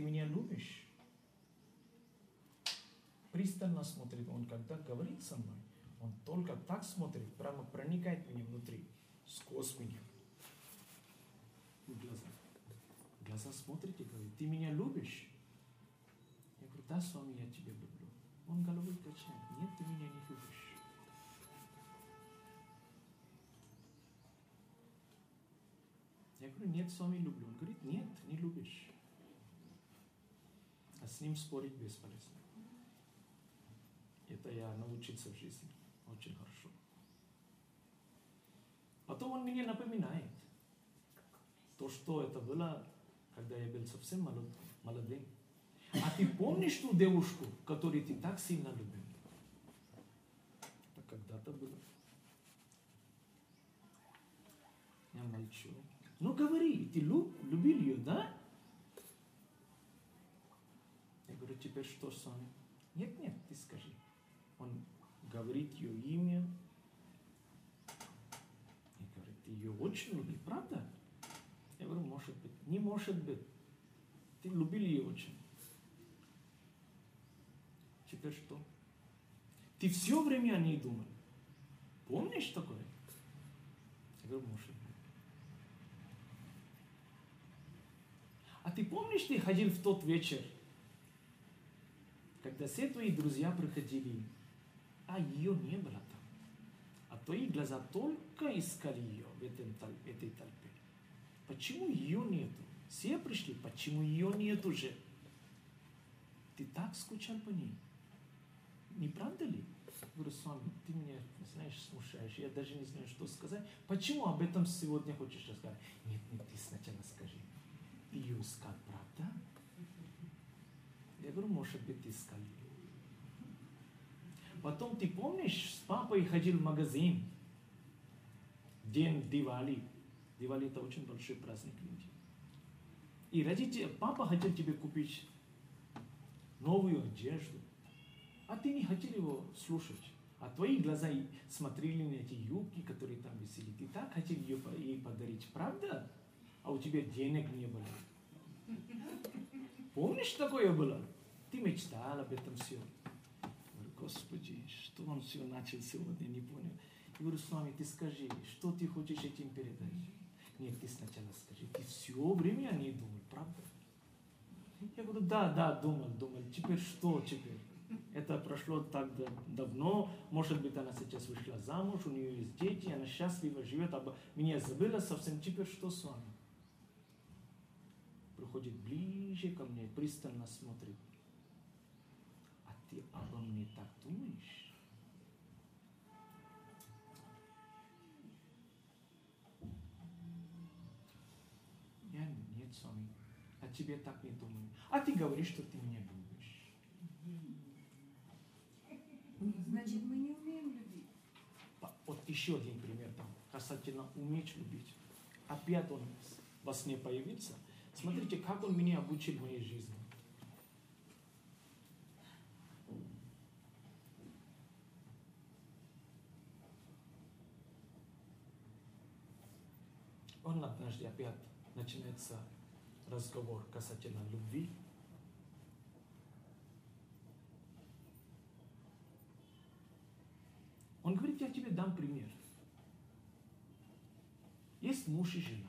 ты меня любишь? Пристально смотрит он, когда говорит со мной, он только так смотрит, прямо проникает меня внутри, сквозь меня. Глаза смотрит и говорит, ты меня любишь? Я говорю, да, Свами, я тебя люблю. Он головой качает, нет, ты меня не любишь. Я говорю, нет, Свами, люблю. Он говорит, нет, не любишь. А с ним спорить бесполезно. Это я научился в жизни. Очень хорошо. Потом он мне напоминает то, что это было, когда я был совсем молодым. А ты помнишь ту девушку, которую ты так сильно любил? Это когда-то было. Я молчу. Ну говори, ты любил ее, да? Я говорю, теперь что, Соня? Нет, нет, ты скажи. Он говорит ее имя. И говорит, ты ее очень любил, правда? Я говорю, может быть. Не может быть. Ты любил ее очень. Теперь что? Ты все время о ней думал. Помнишь такое? Я говорю, может быть. А ты помнишь, ты ходил в тот вечер, когда все твои друзья приходили, а ее не было там. А твои глаза только искали ее в этой толпе. Почему ее нету? Все пришли, почему ее нету же? Ты так скучал по ней. Не правда ли? Я говорю, Свами, ты меня, знаешь, смущаешь. Я даже не знаю, что сказать. Почему об этом сегодня хочешь рассказать? Нет, нет, ты сначала скажи. Ты ее искал, правда? Я говорю, может быть, ты искал. Потом, ты помнишь, с папой ходил в магазин. День Дивали. Дивали – это очень большой праздник в Индии. И родители, папа хотел тебе купить новую одежду. А ты не хотел его слушать. А твои глаза смотрели на эти юбки, которые там висели. Ты так хотел ей подарить, правда? А у тебя денег не было. Помнишь, такое было? Ты мечтал об этом все. Говорю, Господи, что он все начал сегодня, не понял. Я говорю, Свами, ты скажи, что ты хочешь этим передать? Нет, ты сначала скажи, ты все время о ней думал, правда? Я говорю, да, да, думал, теперь что теперь? Это прошло так давно, может быть, она сейчас вышла замуж, у нее есть дети, она счастлива живет, а меня забыла совсем, теперь что с вами? Приходит ближе ко мне, пристально смотрит. А ты обо мне так думаешь? Я нет, Свами, о тебе так не думаю. А ты говоришь, что ты меня любишь. Значит, мы не умеем любить. Вот еще один пример там, касательно уметь любить. Опять он во сне появится. Смотрите, как он меня обучил в моей жизни. Он однажды опять начинается разговор касательно любви. Он говорит, я тебе дам пример. Есть муж и жена.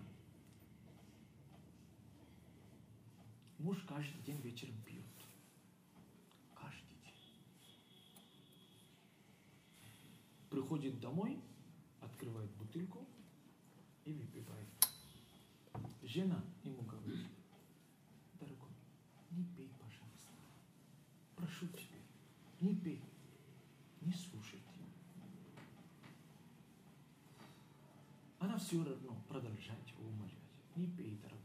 Муж каждый день вечером пьет. Каждый день. Приходит домой, открывает бутылку и выпивает. Жена ему говорит, дорогой, не пей, пожалуйста. Прошу тебя, не пей, не слушай. Она все равно продолжает его умолять. Не пей, дорогой.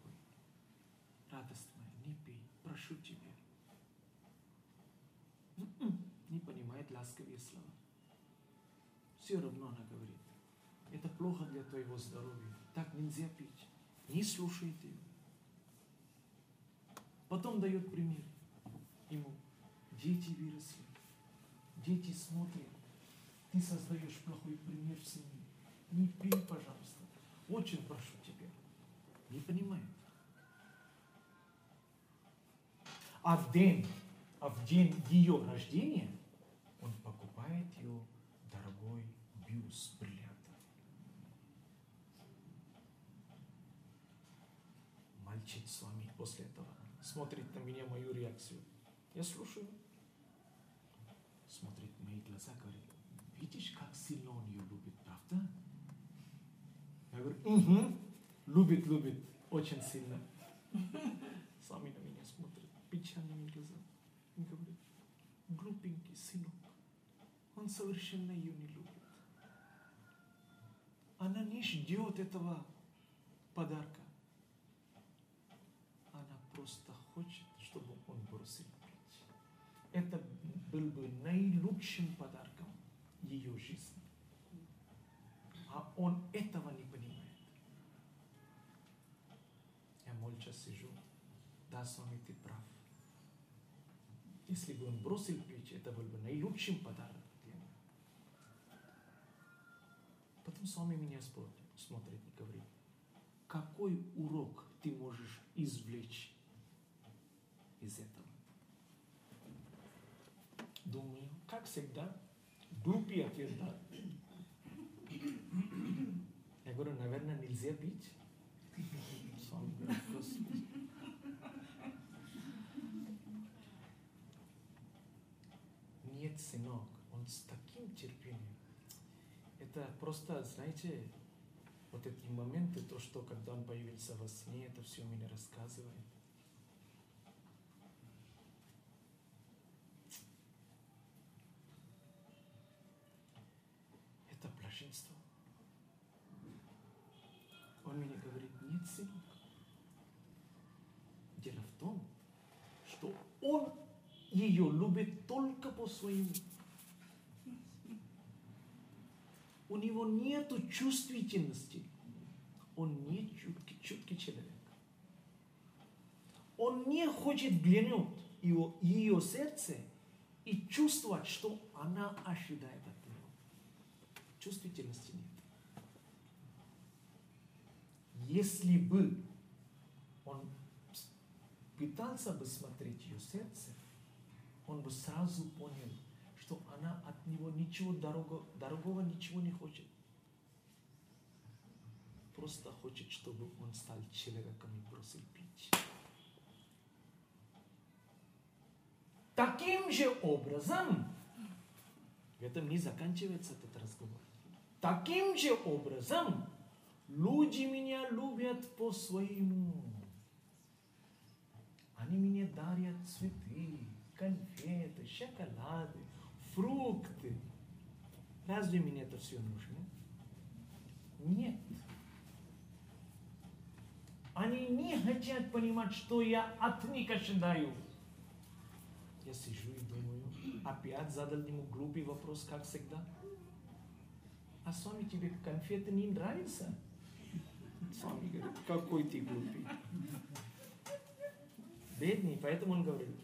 Радость моя, не пей, прошу тебя. Не понимает ласковые слова. Все равно она говорит, это плохо для твоего здоровья, так нельзя пить. Не слушает его. Потом дает пример ему. Дети выросли, дети смотрят, ты создаешь плохой пример в семье. Не пей, пожалуйста. Очень прошу тебя. Не понимает. а в день ее рождения он покупает ее дорогой бюст с бриллиантами. Мальчик с вами после этого смотрит на меня, мою реакцию. Я слушаю. Смотрит в мои глаза, говорит: видишь, как сильно он ее любит, правда? Я говорю: угу, любит, любит, очень сильно. Сами на меня смотрит печальными глазами и говорит: глупенький сынок, он совершенно ее не любит. Она не ждет этого подарка. Она просто хочет, чтобы он бросил пить. Это был бы наилучшим подарком ее жизни. А он этого не понимает. Я молча сижу. Да, Свами, ты прав. Если бы он бросил печь, это был бы наилучшим подарком. Потом Свами меня смотрит и говорит: какой урок ты можешь извлечь из этого? Думаю, как всегда, глупый ответ дал. Я говорю: наверное, нельзя пить. Свами говорит: нет, сынок, он с таким терпением. Это просто, знаете, вот эти моменты, то, что когда он появился во сне, это все мне рассказывает. Это блаженство. Он мне говорит: нет, сынок. Дело в том, что он ее любит только по своему. У него нет чувствительности. Он не чуткий человек. Он не хочет глянуть ее сердце и чувствовать, что она ожидает от него. Чувствительности нет. Если бы он пытался бы смотреть ее сердце, он бы сразу понял, что она от него ничего дорогого ничего не хочет. Просто хочет, чтобы он стал человеком и бросил пить. Таким же образом, в этом не заканчивается этот разговор. Таким же образом, люди меня любят по-своему. Они мне дарят цветы, конфеты, шоколады, фрукты. Разве мне это все нужно? Нет. Они не хотят понимать, что я от них ожидаю. Я сижу и думаю, опять задал ему глупый вопрос, как всегда. А Свами, тебе конфеты не нравятся? Свами говорит: какой ты глупый. Бедный, поэтому он говорит.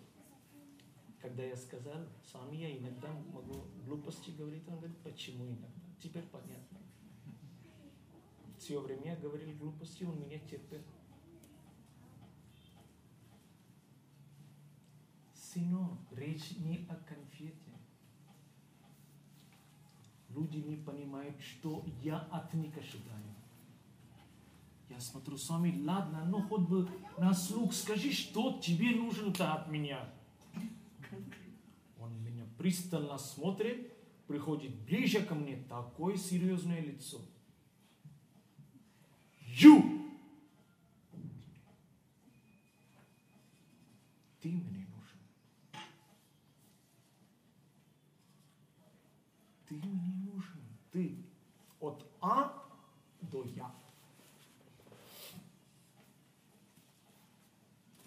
Когда я сказал: Свами, я иногда могу глупости говорить, он говорит: почему иногда? Теперь понятно. Все время я говорил глупости, он меня терпел. Сынок, речь не о конфете. Люди не понимают, что я от них ожидаю. Я смотрю: Свами, ладно, но хоть бы на слух скажи, что тебе нужно-то от меня. Он меня пристально смотрит, приходит ближе ко мне, такое серьезное лицо. Ты мне нужен. Ты мне нужен. Ты. От А до Я.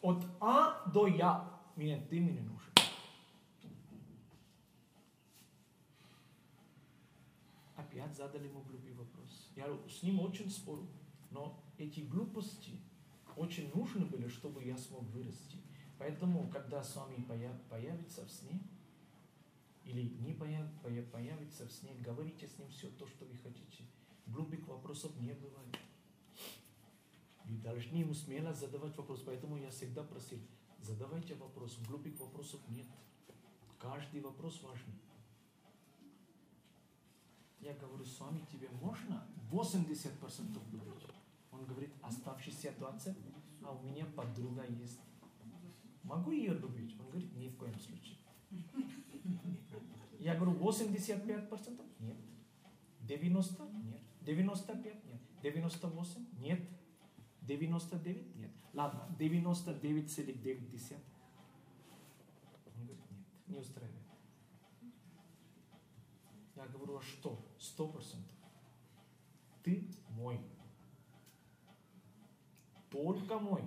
От А до Я. Ты мне нужен. Опять задали ему глупый вопрос. Я с ним очень спорю, но эти глупости очень нужны были, чтобы я смог вырасти. Поэтому, когда Свами появится в сне, или не появится в сне, говорите с ним все то, что вы хотите. Глупых вопросов не бывает. Вы должны ему смело задавать вопрос. Поэтому я всегда просил: Задавайте вопросы. Глупых вопросов нет. Каждый вопрос важен. Я говорю, Свами, тебе можно 80% любить? Он говорит, оставшиеся 20, а у меня подруга есть. Могу ее любить? Он говорит, ни в коем случае. Я говорю, 85%? Нет. 90? Нет. 95? Нет. 98? Нет. 99? Нет. Ладно, 99,9. Он говорит, нет, не устраивает. Я говорю, а что? 100%. Ты мой. Только мой.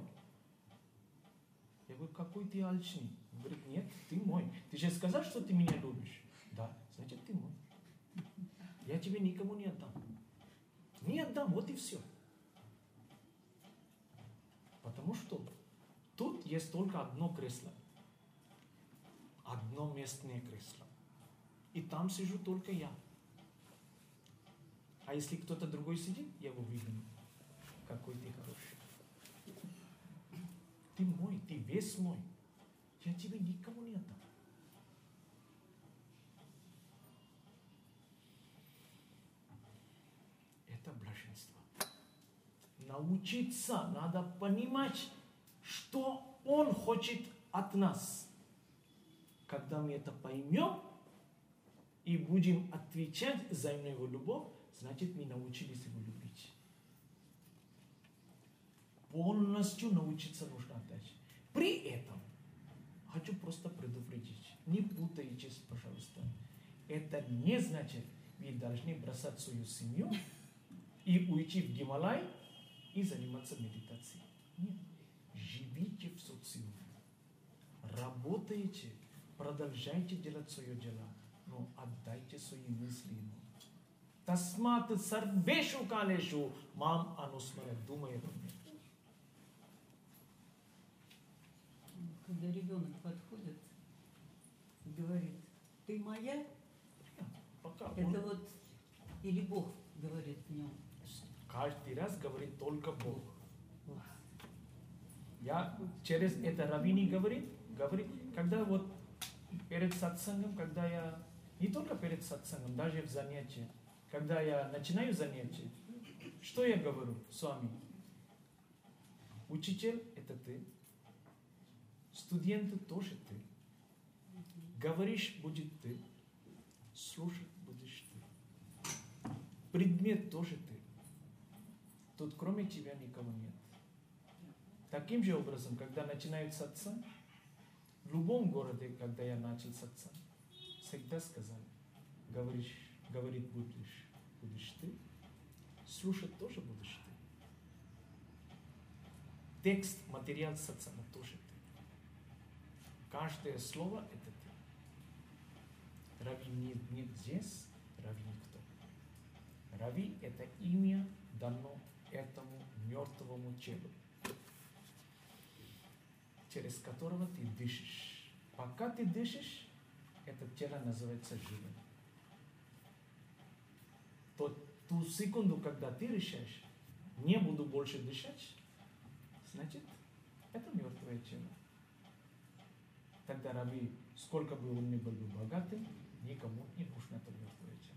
Я говорю, какой ты алчный? Он говорит, нет, ты мой. Ты же сказал, что ты меня любишь? Да, значит, ты мой. Я тебе никому не отдам. Не отдам, вот и все. Потому что тут есть только одно кресло. Одно местное кресло. И там сижу только я. А если кто-то другой сидит, я его выгоню. Какой ты хороший. Ты мой, ты весь мой. Я тебе никому не отдам. Это блаженство. Научиться, надо понимать, что Он хочет от нас. Когда мы это поймем и будем отвечать за Его любовь, значит, мы научились Его любить. Полностью научиться нужно отдать. При этом хочу просто предупредить, не путайтесь, пожалуйста. Это не значит, вы должны бросать свою семью и уйти в Гималай и заниматься медитацией. Нет. Живите в социуме. Работайте, продолжайте делать свое дело, но отдайте свои мысли Ему. Тасмат сарвешу калешу мам анусмара, думай обо мне. Когда ребенок подходит и говорит, ты моя, пока это он... вот или Бог говорит в нем? Каждый раз говорит только Бог. Я через это Равини говорит, когда вот перед сатсангом, когда я, не только перед сатсангом, даже в занятии, когда я начинаю занятие, что я говорю, Свами? Учитель – это ты. Студенты тоже ты. Говоришь будет ты. Слушать будешь ты. Предмет тоже ты. Тут кроме тебя никого нет. Таким же образом, когда начинают сатсан, в любом городе, когда я начал сатсан, всегда сказал, говоришь, говорить будешь ты. Слушать тоже будешь ты. Текст, материал сатсана тоже ты. Каждое слово – это ты. Рави нет здесь, Рави никто. Рави – это имя, дано этому мертвому телу, через которого ты дышишь. Пока ты дышишь, это тело называется живым. То ту секунду, когда ты решаешь, не буду больше дышать, значит, это мертвое тело. Тогда Рави, сколько бы он ни был богатым, никому не нужно это мертвое тело.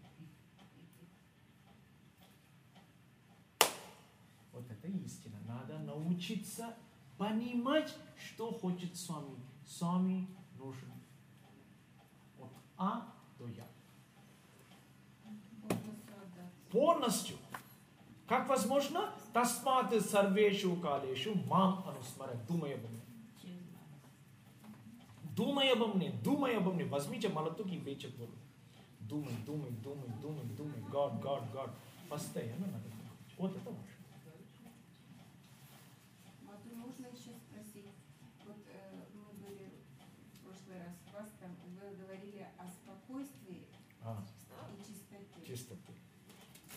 Вот это истина. Надо научиться понимать, что хочет Свами. Свами нужен от А до Я. Полностью. Как возможно? Тасматы сарвешу калешу мам анусмара. Думай обо мне. Думай обо мне, думай обо мне. Возьмите молоток и бейте в голову. Думай, думай, думай, думай, думай. God, God, God. Постоянно надо думать. Вот это важно. Мату, можно еще спросить. Вот мы были в прошлый раз у вас, там, вы говорили о спокойствии и чистоте. Чистоте.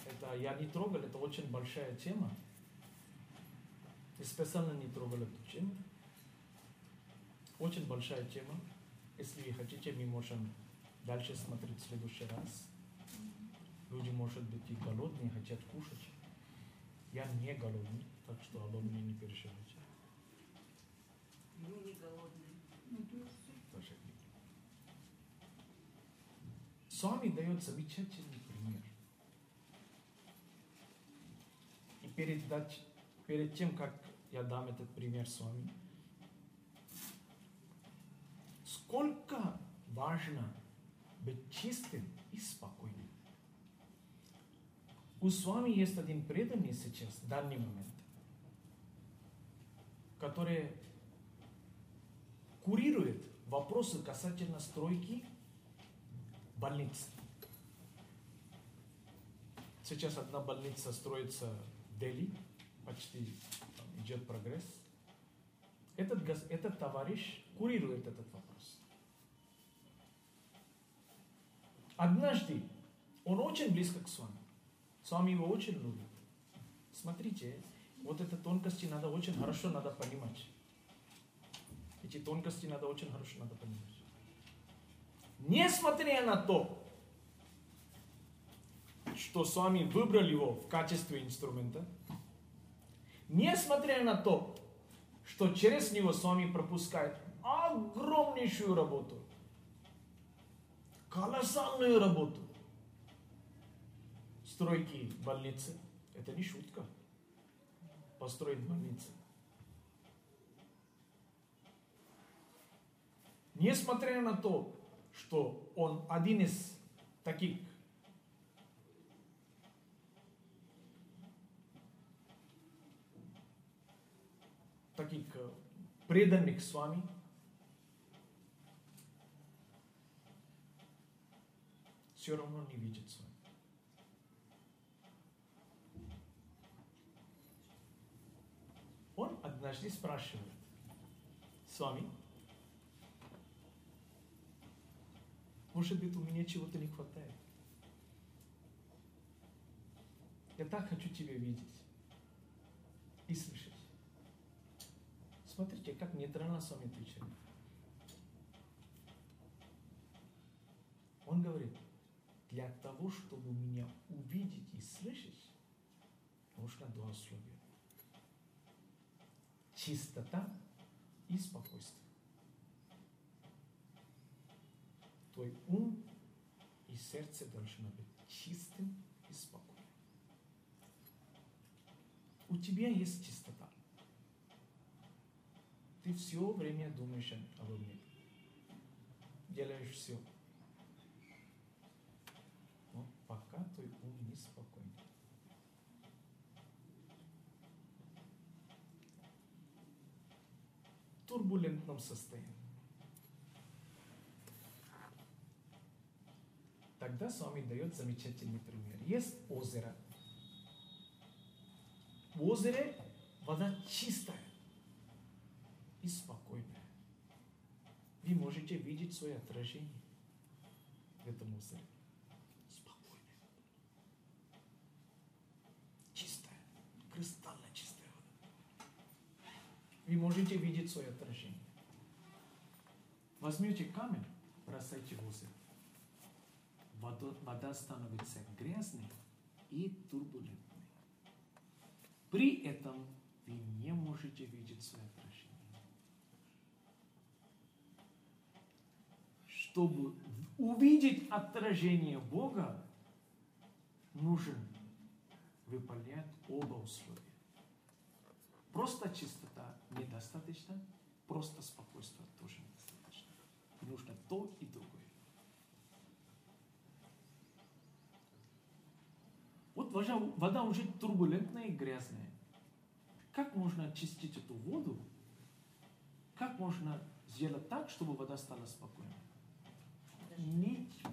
Это я не трогал, это очень большая тема. Я специально не трогал эту тему. Очень большая тема. Если вы хотите, мы можем дальше смотреть в следующий раз. Люди, может быть, и голодные, хотят кушать. Я не голодный, так что обо мне не переживайте. Мы не голодные. Свами дает замечательный пример. И перед тем, как я дам этот пример Свами, сколько важно быть чистым и спокойным. У Свами есть один преданный сейчас, в данный момент, который курирует вопросы касательно стройки больниц. Сейчас одна больница строится в Дели, почти идет прогресс. Этот товарищ курирует этот вопрос. Однажды он очень близко к Свами. Свами его очень любит. Смотрите, вот эти тонкости надо очень хорошо понимать. Эти тонкости надо очень хорошо понимать. Несмотря на то, что Свами выбрал его в качестве инструмента, несмотря на то, что через него Свами пропускает огромнейшую работу, колоссальную работу стройки больницы, это не шутка, построить больницу. Несмотря на то, что он один из таких преданных Свами, все равно не видит Свами. Он однажды спрашивает: Свами, может быть, у меня чего-то не хватает? Я так хочу тебя видеть и слышать. Смотрите, как нейтрально Свами отвечает. Он говорит: для того, чтобы меня увидеть и слышать, нужно два условия. Чистота и спокойствие. Твой ум и сердце должны быть чистым и спокойным. У тебя есть чистота. Ты все время думаешь обо мне. Делаешь все. Но пока твой ум не спокойный. В турбулентном состоянии. Тогда Свами дает замечательный пример. Есть озеро. В озере вода чистая и спокойная. Вы можете видеть свое отражение в этом озере. Спокойное. Чистая, кристально чистая вода. Вы можете видеть свое отражение. Возьмите камень, бросайте в озеро. Вода становится грязной и турбулентной. При этом вы не можете видеть свое отражение. Чтобы увидеть отражение Бога, нужно выполнять оба условия. Просто чистота недостаточно, просто спокойствие тоже недостаточно. Нужно то и другое. Вот вода уже турбулентная и грязная. Как можно очистить эту воду? Как можно сделать так, чтобы вода стала спокойной? Ничего.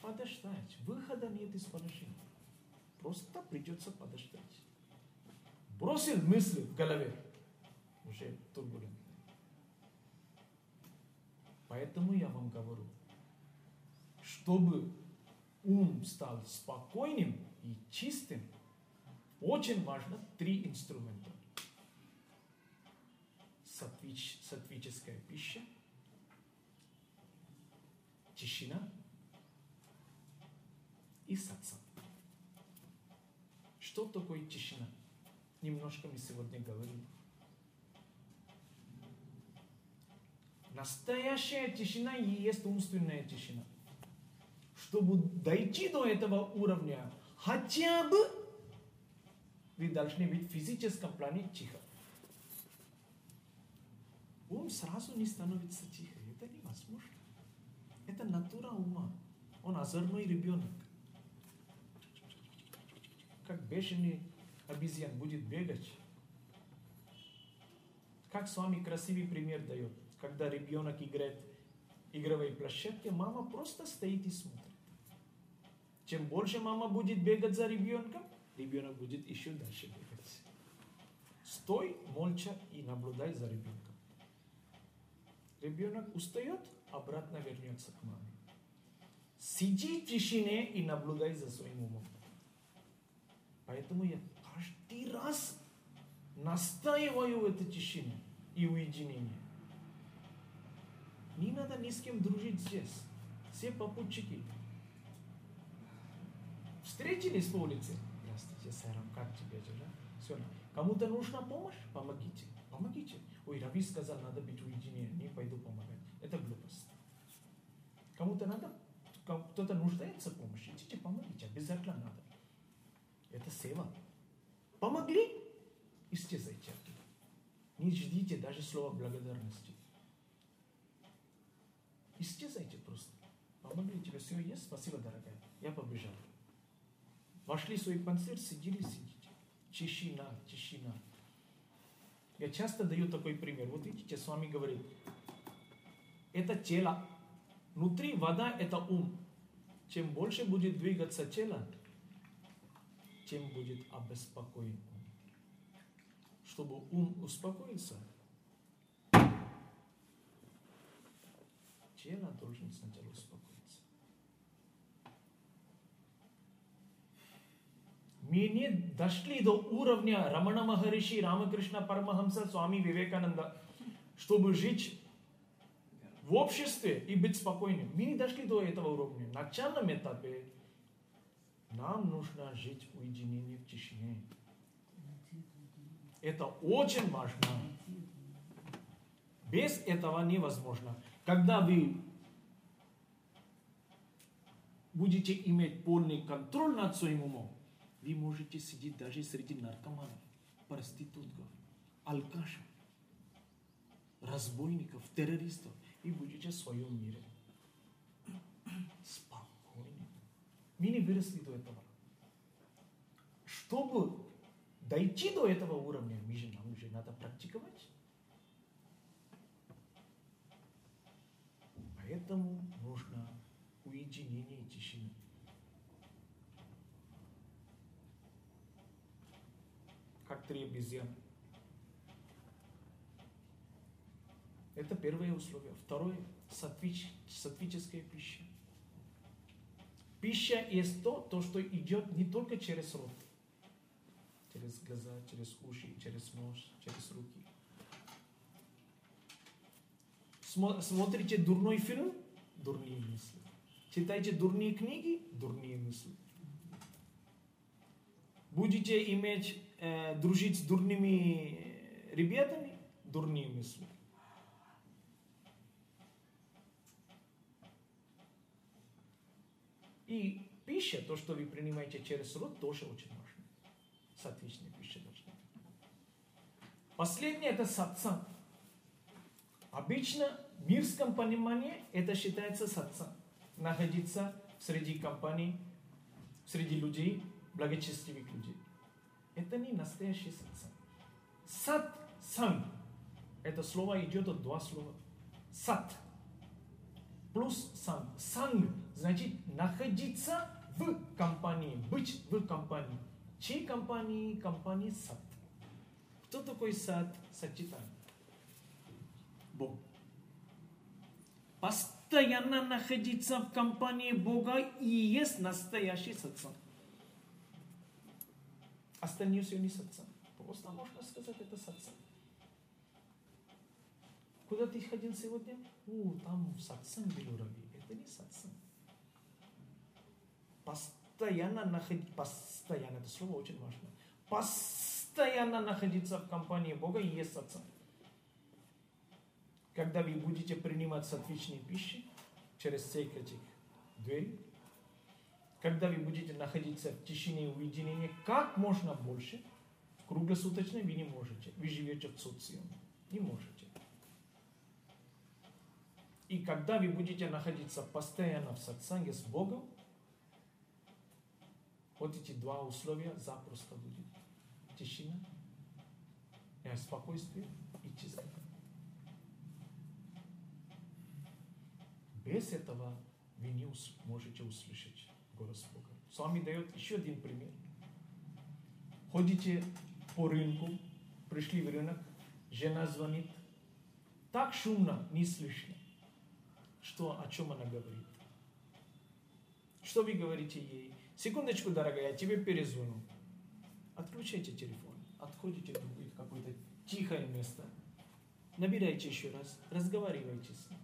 Подождать. Выхода нет из положения. Просто придется подождать. Бросил мысли в голове. Уже турбулентные. Поэтому я вам говорю, чтобы ум стал спокойным и чистым, очень важно три инструмента. Сатвическая пища, тишина и сатсанг. Что такое тишина? Немножко мы сегодня говорили. Настоящая тишина и есть умственная тишина. Чтобы дойти до этого уровня, хотя бы вы должны быть в физическом плане тихо. Ум сразу не становится тихо. Это невозможно. Это натура ума. Он озорной ребенок. Как бешеный обезьян будет бегать. Как с вами красивый пример дает. Когда ребенок играет в игровой площадке, мама просто стоит и смотрит. Чем больше мама будет бегать за ребенком, ребенок будет еще дальше бегать. Стой молча и наблюдай за ребенком. Ребенок устает, обратно вернется к маме. Сиди в тишине и наблюдай за своим умом. Поэтому я каждый раз настаиваю в этой тишине и уединении. Не надо ни с кем дружить здесь. Все попутчики. Встретились по улице. Здравствуйте, сэр, как тебе дела? Все. Кому-то нужна помощь? Помогите. Помогите. Ой, Рави сказал, надо быть уединении. Не пойду помогать. Это глупость. Кому-то надо, кто-то нуждается в помощи. Идите, помогите. Обязательно надо. Это сева. Помогли? Исчезайте. Не ждите даже слова благодарности. Исчезайте просто. Помогли, тебе все есть? Спасибо, дорогая. Я побежал. Вошли в свой панцирь, сидите. Тишина, тишина. Я часто даю такой пример. Вот видите, с вами говорит. Это тело. Внутри вода – это ум. Чем больше будет двигаться тело, тем будет обеспокоен ум. Чтобы ум успокоился, тело должно сначала успокоиться. Мы не дошли до уровня Рамана Махариши, Рамакришна Парамахамса, Свами Вивекананда, чтобы жить в обществе и быть спокойным. Мы не дошли до этого уровня. На начальном этапе нам нужно жить в уединении, в тишине. Это очень важно. Без этого невозможно. Когда вы будете иметь полный контроль над своим умом, вы можете сидеть даже среди наркоманов, проститутков, алкашей, разбойников, террористов, и будете в своем мире. Спокойно. Мы не выросли до этого. Чтобы дойти до этого уровня, нам же надо практиковать. Поэтому нужно уединение и тишина. Как три обезьяны. Это первое условие. Второе – сатвическая пища. Пища есть то, что идет не только через рот, через глаза, через уши, через нос, через руки. Смотрите дурной фильм – дурные мысли. Читайте дурные книги – дурные мысли. Будете иметь, дружить с дурными ребятами – дурные мысли. И пища, то, что вы принимаете через рот, тоже очень важно. Сатвичная пища должна быть. Последнее – это сатсан. Обычно в мирском понимании это считается сатсан. Находиться среди компаний, среди людей, благочестивых людей. Это не настоящий сатсан. Сатсан. Это слово идет от два слова. Сат плюс санг. Санг значит находиться в компании, быть в компании. Чьей компании? Компании сат. Кто такой сат? Сатчитан. Бог. Постоянно находиться в компании Бога и есть настоящий сатсан. Остальные все не сатсан. Просто можно сказать, это сатсан. Куда ты ходил сегодня? О, там сатсан был, Рави. Это не сатсан. Постоянно находиться, постоянно, это слово очень важно. Постоянно находиться в компании Бога и есть сатсан. Когда вы будете принимать сатвичные пищи через секретик двери, когда вы будете находиться в тишине и уединении как можно больше, круглосуточно вы не можете. Вы живете в социуме. Не можете. И когда вы будете находиться постоянно в сатсанге с Богом, вот эти два условия запросто будет. Тишина, спокойствие и чистота. Без этого вы не можете услышать голос Бога. С вами дает еще один пример. Ходите по рынку, пришли в рынок, жена звонит. Так шумно, не слышно, что, о чем она говорит. Что вы говорите ей? Секундочку, дорогая, я тебе перезвоню. Отключайте телефон, отходите в какое-то тихое место. Набирайте еще раз, разговаривайте с ним.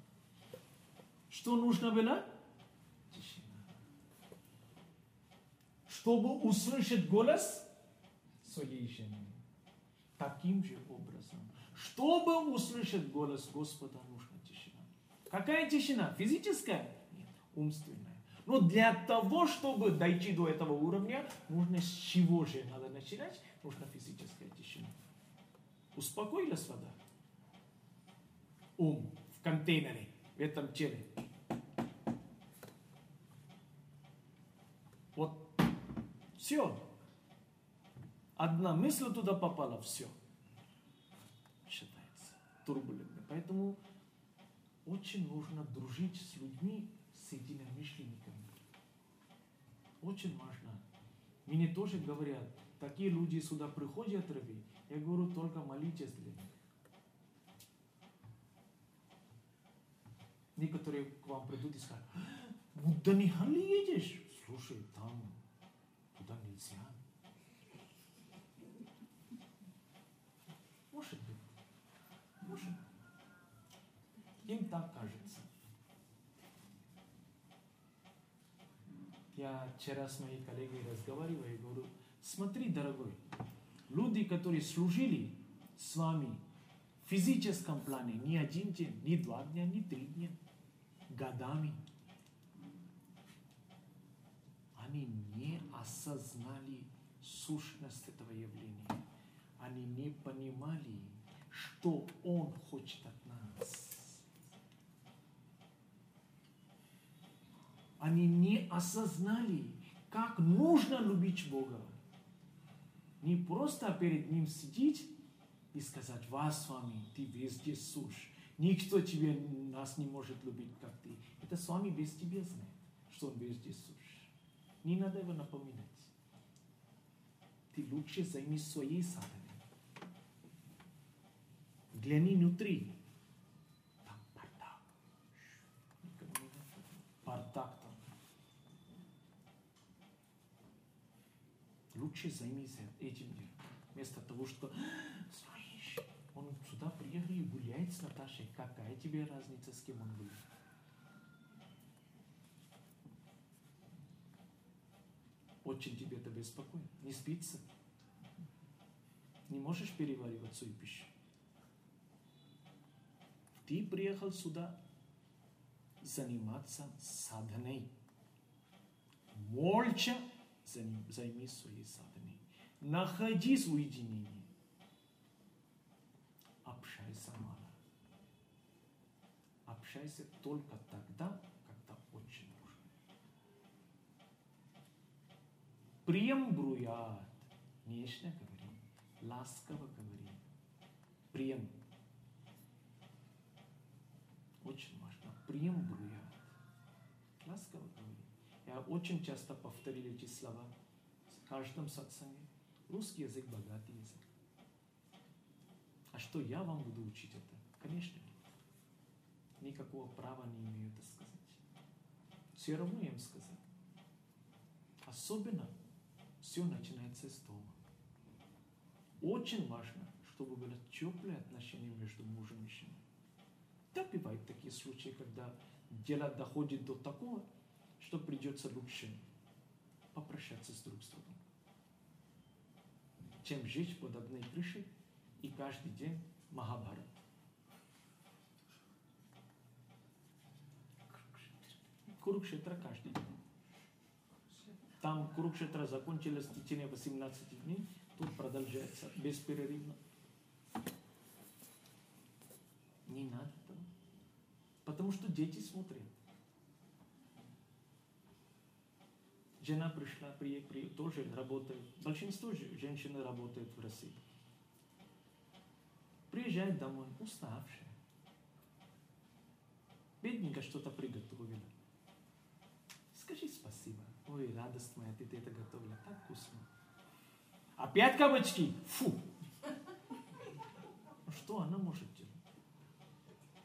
Что нужно было? Тишина. Чтобы услышать голос своей жены. Таким же образом. Чтобы услышать голос Господа, нужна тишина. Какая тишина? Физическая? Нет, умственная. Но для того, чтобы дойти до этого уровня, нужно с чего же надо начинать? Нужна физическая тишина. Успокоилась вода? Ум в контейнере, в этом теле. Вот. Все. Одна мысль туда попала, все. Считается турбулентно. Поэтому очень нужно дружить с людьми, с единомышленниками. Очень важно. Мне тоже говорят, такие люди сюда приходят, Рави. Я говорю, только молитесь для них. Некоторые к вам придут и скажут, Будда Нихали едешь? Слушай, там туда нельзя. Может быть. Может. Им так кажется. Я вчера с моей коллегой разговаривал и говорю, смотри, дорогой, люди, которые служили с вами в физическом плане не один день, не два дня, не три дня, годами, они не осознали сущность этого явления. Они не понимали, что Он хочет от нас. Они не осознали, как нужно любить Бога. Не просто перед Ним сидеть и сказать, вас с вами, ты везде суш. Никто тебе, нас не может любить, как ты. Это с вами без тебя знает, что Он везде суш. Не надо его напоминать. Ты лучше займись своей садами. Гляни внутри. Там бардак. Бардак. Лучше займись этим делом. Вместо того, что слышишь, он сюда приехал и гуляет с Наташей. Какая тебе разница, с кем он гуляет? Очень тебе это беспокоит. Не спится. Не можешь переваривать свою пищу. Ты приехал сюда заниматься садханой. Молча. Займись своей садханой. Находись в уединении. Общайся мало. Общайся только тогда, когда очень нужно. Прием бруят. Нежно говори. Ласково говори. Прием. Очень важно. Прием бруят. Ласково говори. Я очень часто повторил эти слова в каждом сатсанге. Русский язык – богатый язык. А что я вам буду учить это? Конечно, нет. Никакого права не имею это сказать. Все равно я им сказал. Особенно все начинается с дома. Очень важно, чтобы было теплое отношение между мужем и женой. Да, бывают такие случаи, когда дело доходит до такого, что придется лучше попрощаться с друг с другом, чем жить под одной крышей и каждый день Махабхарат. Курукшетра каждый день. Там Курукшетра закончилось в течение 18 дней, тут продолжается бесперерывно. Не надо этого. Потому что дети смотрят. Жена пришла, тоже работает. Большинство женщин работает в России. Приезжает домой, уставшая. Бедненько что-то приготовила. Скажи спасибо. Ой, радость моя, ты это готовила. Так вкусно. Опять кабачки? Фу! Что она может делать?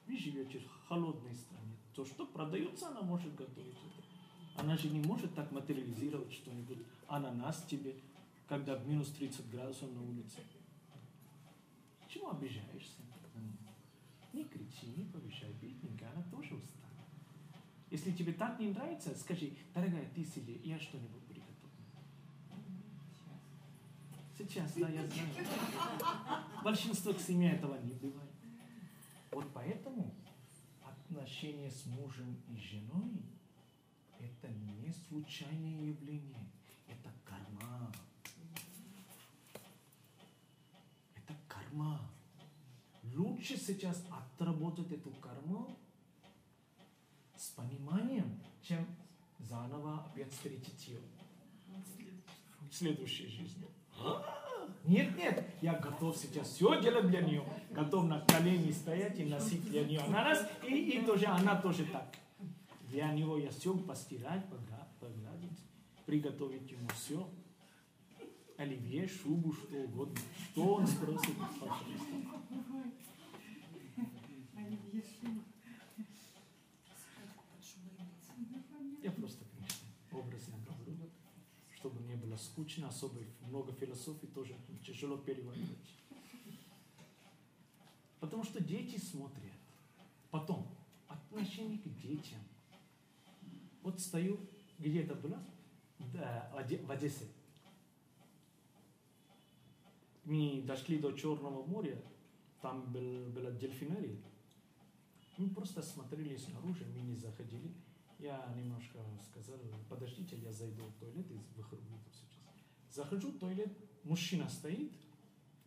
Вы живете в холодной стране. То, что продается, она может готовить. Она же не может так материализировать что-нибудь. Ананас тебе, когда в минус 30 градусов на улице. Чего обижаешься? Не кричи, не повышай, бедненькая, она тоже устала. Если тебе так не нравится, скажи, дорогая, ты сиди, я что-нибудь приготовлю. Сейчас, да, я знаю. Большинство семей этого не бывает. Вот поэтому отношения с мужем и женой — это не случайное явление, это карма. Это карма. Лучше сейчас отработать эту карму с пониманием, чем заново опять встретить ее в следующей жизни. Нет, нет, я готов сейчас все делать для нее. Готов на колени стоять и носить для нее ананас, и тоже, она тоже так. Для него я все постирать, погладить, приготовить ему все. Оливье, шубу, что угодно. Что он спросит, пожалуйста. Я просто, конечно, образно говорю, чтобы не было скучно, особо много философии тоже тяжело переводить. Потому что дети смотрят. Потом, отношение к детям. Вот стою, где это было? Да, в Одессе. Мы дошли до Черного моря, там была дельфинария. Мы просто смотрели снаружи, мы не заходили. Я немножко сказал, подождите, я зайду в туалет и выхожу сейчас. Захожу в туалет, мужчина стоит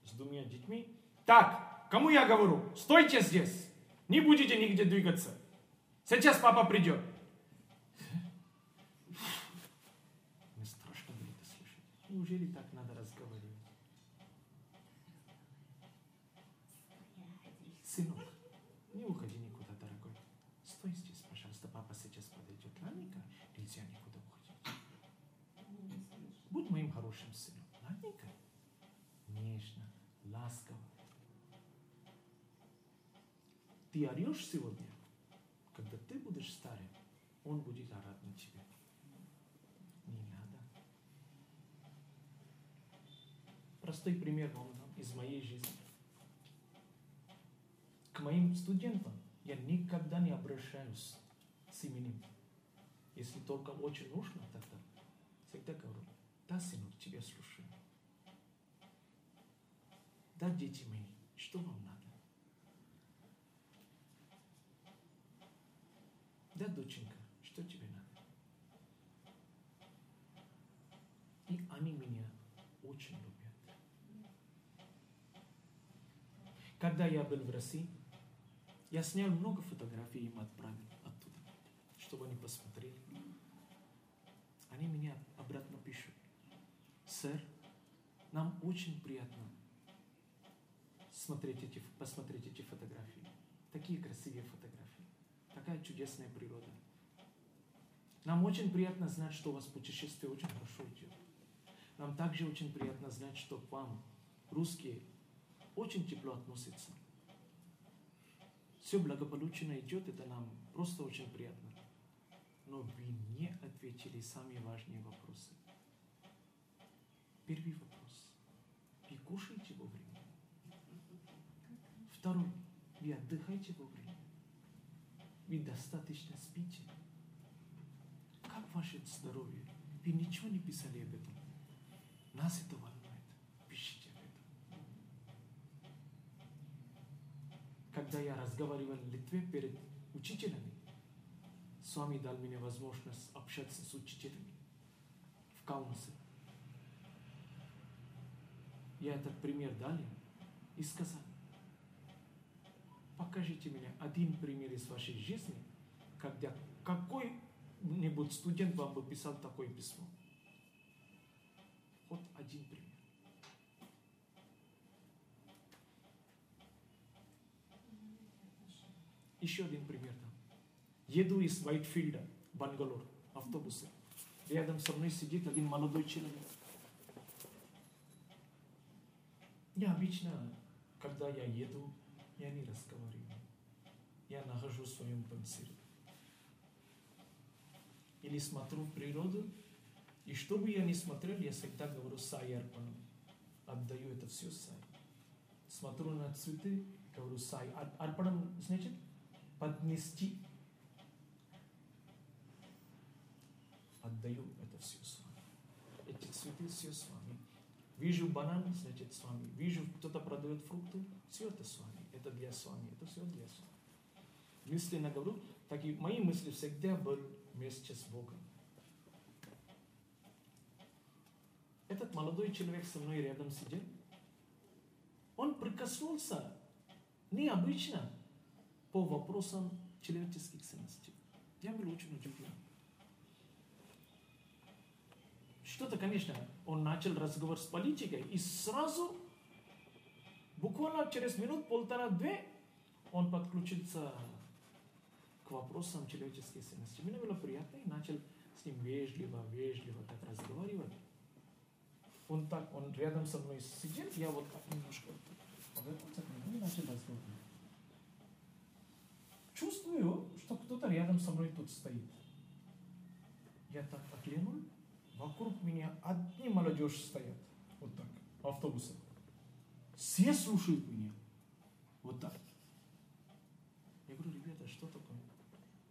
с двумя детьми. Так, кому я говорю? Стойте здесь, не будете нигде двигаться. Сейчас папа придет. Мне страшно было это слышать. Неужели так надо разговаривать? Сынок, не уходи никуда, дорогой. Стой здесь, пожалуйста, папа сейчас подойдет. Ладненько, нельзя никуда уходить. Будь моим хорошим сыном. Ладненько, нежно, ласково. Ты орешь сегодня? Когда ты будешь старым, он будет орать на тебя. Не надо. Простой пример вам дам из моей жизни. К моим студентам я никогда не обращаюсь с именем. Если только очень нужно, тогда всегда говорю: да, сынок, тебя слушаю. Да, дети мои, что вам надо? Да, доченька, что тебе надо? И они меня очень любят. Когда я был в России, я снял много фотографий и им отправил оттуда, чтобы они посмотрели. Они меня обратно пишут: сэр, нам очень приятно посмотреть эти фотографии. Такие красивые фотографии. Такая чудесная природа. Нам очень приятно знать, что у вас путешествие очень хорошо идет. Нам также очень приятно знать, что к вам, русские, очень тепло относятся. Все благополучно идет, это нам просто очень приятно. Но вы не ответили самые важные вопросы. Первый вопрос. Вы кушаете вовремя? Второй. Вы отдыхаете вовремя? Вы достаточно спите? Как ваше здоровье? Вы ничего не писали об этом. Нас это волнует. Пишите об этом. Когда я разговаривал в Литве перед учителями, Swami дал мне возможность общаться с учителями в Каунсе. Я этот пример дал и сказал: покажите мне один пример из вашей жизни, когда какой-нибудь студент вам бы писал такое письмо. Вот один пример. Еще один пример там. Еду из Уайтфилда, Бангалор, автобусы. Рядом со мной сидит один молодой человек. Необычно, когда я еду, я не разговариваю. Я нахожу в своем пансире. Или смотрю в природу, и что бы я ни смотрел, я всегда говорю «Сай-арпану». Отдаю это все «Сай». Смотрю на цветы, говорю «Сай». «Арпану» значит «поднести». Отдаю это все с вами. Эти цветы все с вами. Вижу банан, значит с вами. Вижу, кто-то продает фрукты, все это с вами. Это для с вами, это все для с вами. Мысленно говорю, так и мои мысли всегда были вместе с Богом. Этот молодой человек со мной рядом сидел. Он прикоснулся необычно по вопросам человеческих ценностей. Я был очень удивлен. Что-то, конечно, он начал разговор с политикой, и сразу, буквально через минут, полтора-две, он подключился к вопросам человеческих ценностей. Мне было приятно, и начал с ним вежливо так разговаривать. Он рядом со мной сидел, я вот так немножко, и начал разговаривать. Чувствую, что кто-то рядом со мной тут стоит. Я так оглянул. Вокруг меня одни молодежь стоят, вот так, автобусы. Все слушают меня, вот так. Я говорю: ребята, что такое?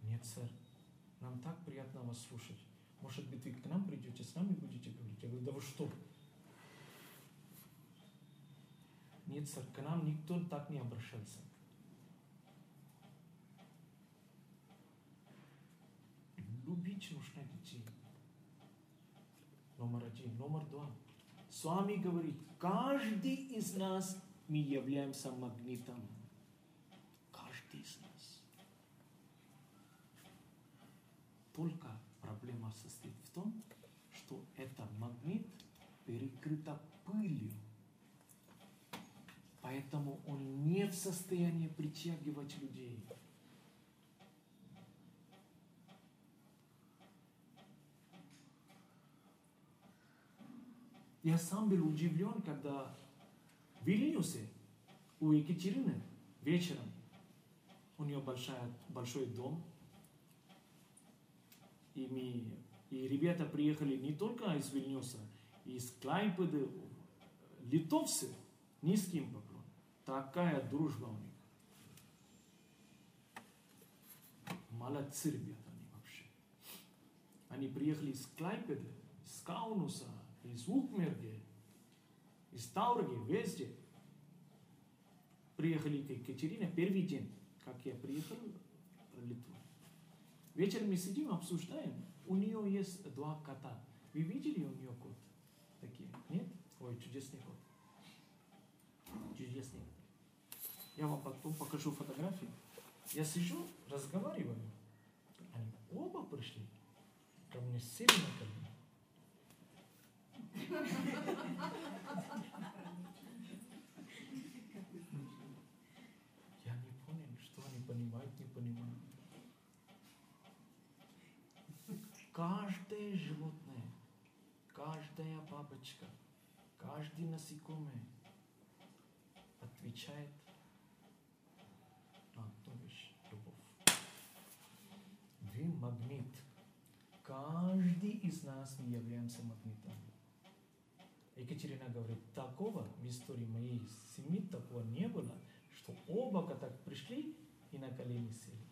Нет, сэр, нам так приятно вас слушать. Может быть, вы к нам придете, с нами будете говорить? Я говорю: да вы что? Нет, сэр, к нам никто так не обращался. Любить нужно детей. Номер 1. Номер 2. Свами говорит, каждый из нас, мы являемся магнитом. Каждый из нас. Только проблема состоит в том, что этот магнит перекрыта пылью. Поэтому он не в состоянии притягивать людей. Я сам был удивлен, когда в Вильнюсе у Екатерины вечером, у нее большой дом, и ребята приехали не только из Вильнюса, из Клайпеды, литовцы, низким поклон. Такая дружба у них. Молодцы ребята они вообще. Они приехали из Клайпеды, из Каунуса, из Укмерги, из Таурги, везде. Приехали к Екатерине первый день, как я приехал в Литву. Вечером мы сидим, обсуждаем. У нее есть 2 кота. Вы видели у нее кот? Такие, нет? Ой, чудесный кот. Чудесный. Я вам потом покажу фотографии. Я сижу, разговариваю. Они оба пришли ко мне сильно. Я не понял, что они понимают, не понимают. Каждое животное, каждая бабочка, каждый насекомый отвечает на одну вещь – любовь. Вы магнит. Каждый из нас мы являемся магнитом. Екатерина говорит, такого в истории моей семьи такого не было, что оба кота пришли и на колени сели.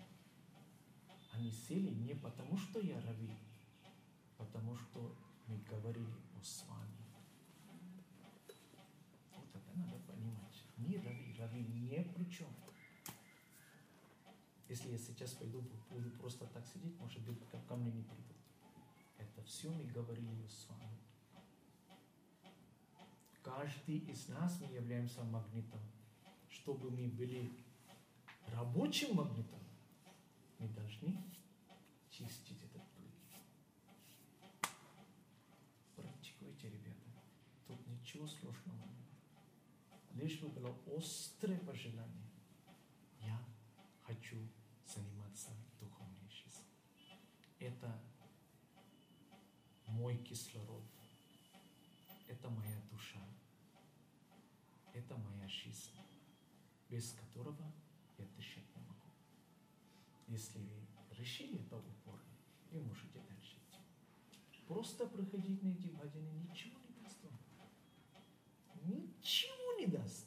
Они сели не потому, что я рави, потому что мы говорили о Свами. Вот это надо понимать. Не рави, рави не при чем. Если я сейчас пойду, буду просто так сидеть, может быть, ко мне не придут. Это все мы говорили с вами. Каждый из нас, мы являемся магнитом. Чтобы мы были рабочим магнитом, мы должны чистить этот пыль. Практикуйте, ребята. Тут ничего сложного нет. Лишь бы было острое пожелание. Я хочу заниматься духовной жизнью. Это мой кислород. Это моя душа. Это моя жизнь, без которого я дышать не могу. Если вы решили это упорно, вы можете дальше идти. Просто проходить на эти бхаджаны ничего не даст вам. Ничего не даст.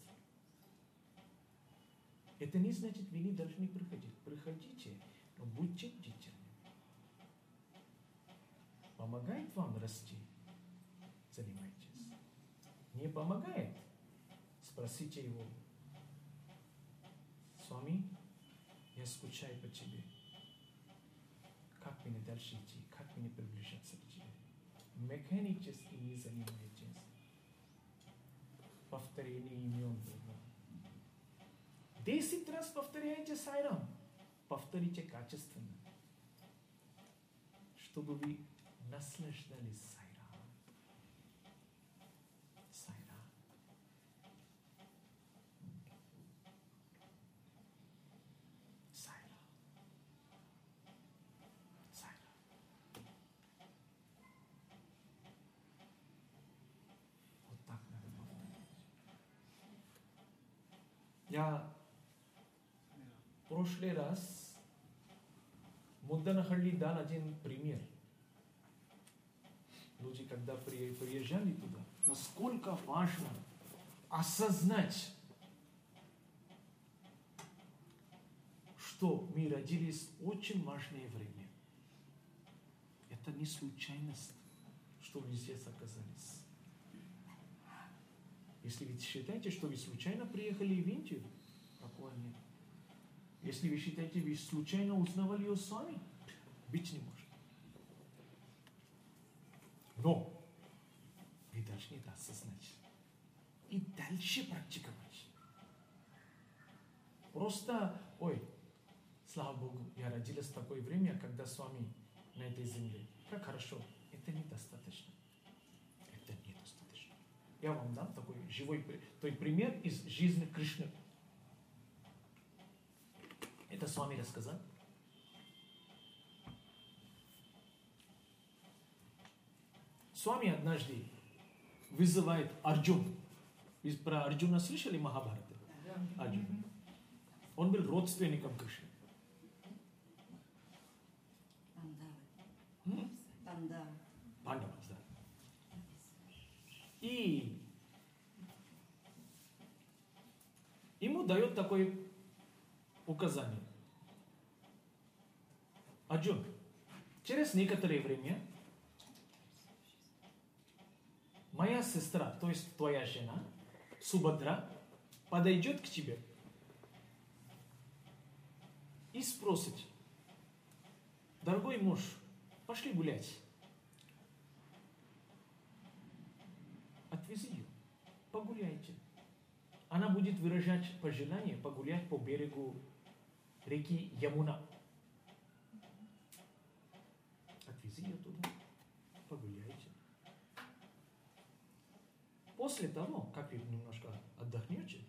Это не значит, вы не должны приходить. Приходите, но будьте бдительными. Помогает вам расти? Занимайтесь. Не помогает? Спросите его. Свами, я скучаю по тебе. Как мне дальше идти? Как мне приближаться к тебе? Механически не занимайтесь. Повторение имен Бога. 10 раз повторяйте сайрам. Повторите качественно. Чтобы вы наслаждались сайрам. Сайрам. Сайрам. Сайрам. Вот так надо повторять. Я в прошлый раз Мудданахалли дал один пример. Люди, когда приезжали туда, насколько важно осознать, что мы родились в очень важное время. Это не случайность, что вы здесь оказались. Если вы считаете, что вы случайно приехали в Индию, такого нет. Если вы считаете, вы случайно узнавали ее сами, быть не может. Но вы должны это осознать и дальше практиковать. Просто, ой, слава Богу, я родилась в такое время, когда с вами на этой земле. Как хорошо. Это недостаточно. Это недостаточно. Я вам дам такой живой пример из жизни Кришны. Это с вами рассказал. С вами однажды вызывает Арджун. Вы про Арджуна слышали Махабхараты? Арджун. Он был родственником Кришны. Пандава. Пандава, да. И ему дает такое указание. Арджун, через некоторое время моя сестра, то есть твоя жена, Субхадра, подойдет к тебе и спросит: дорогой муж, пошли гулять. Отвези ее, погуляйте. Она будет выражать пожелание погулять по берегу реки Ямуна. Отвези ее туда, погуляйте. После того, как вы немножко отдохнете,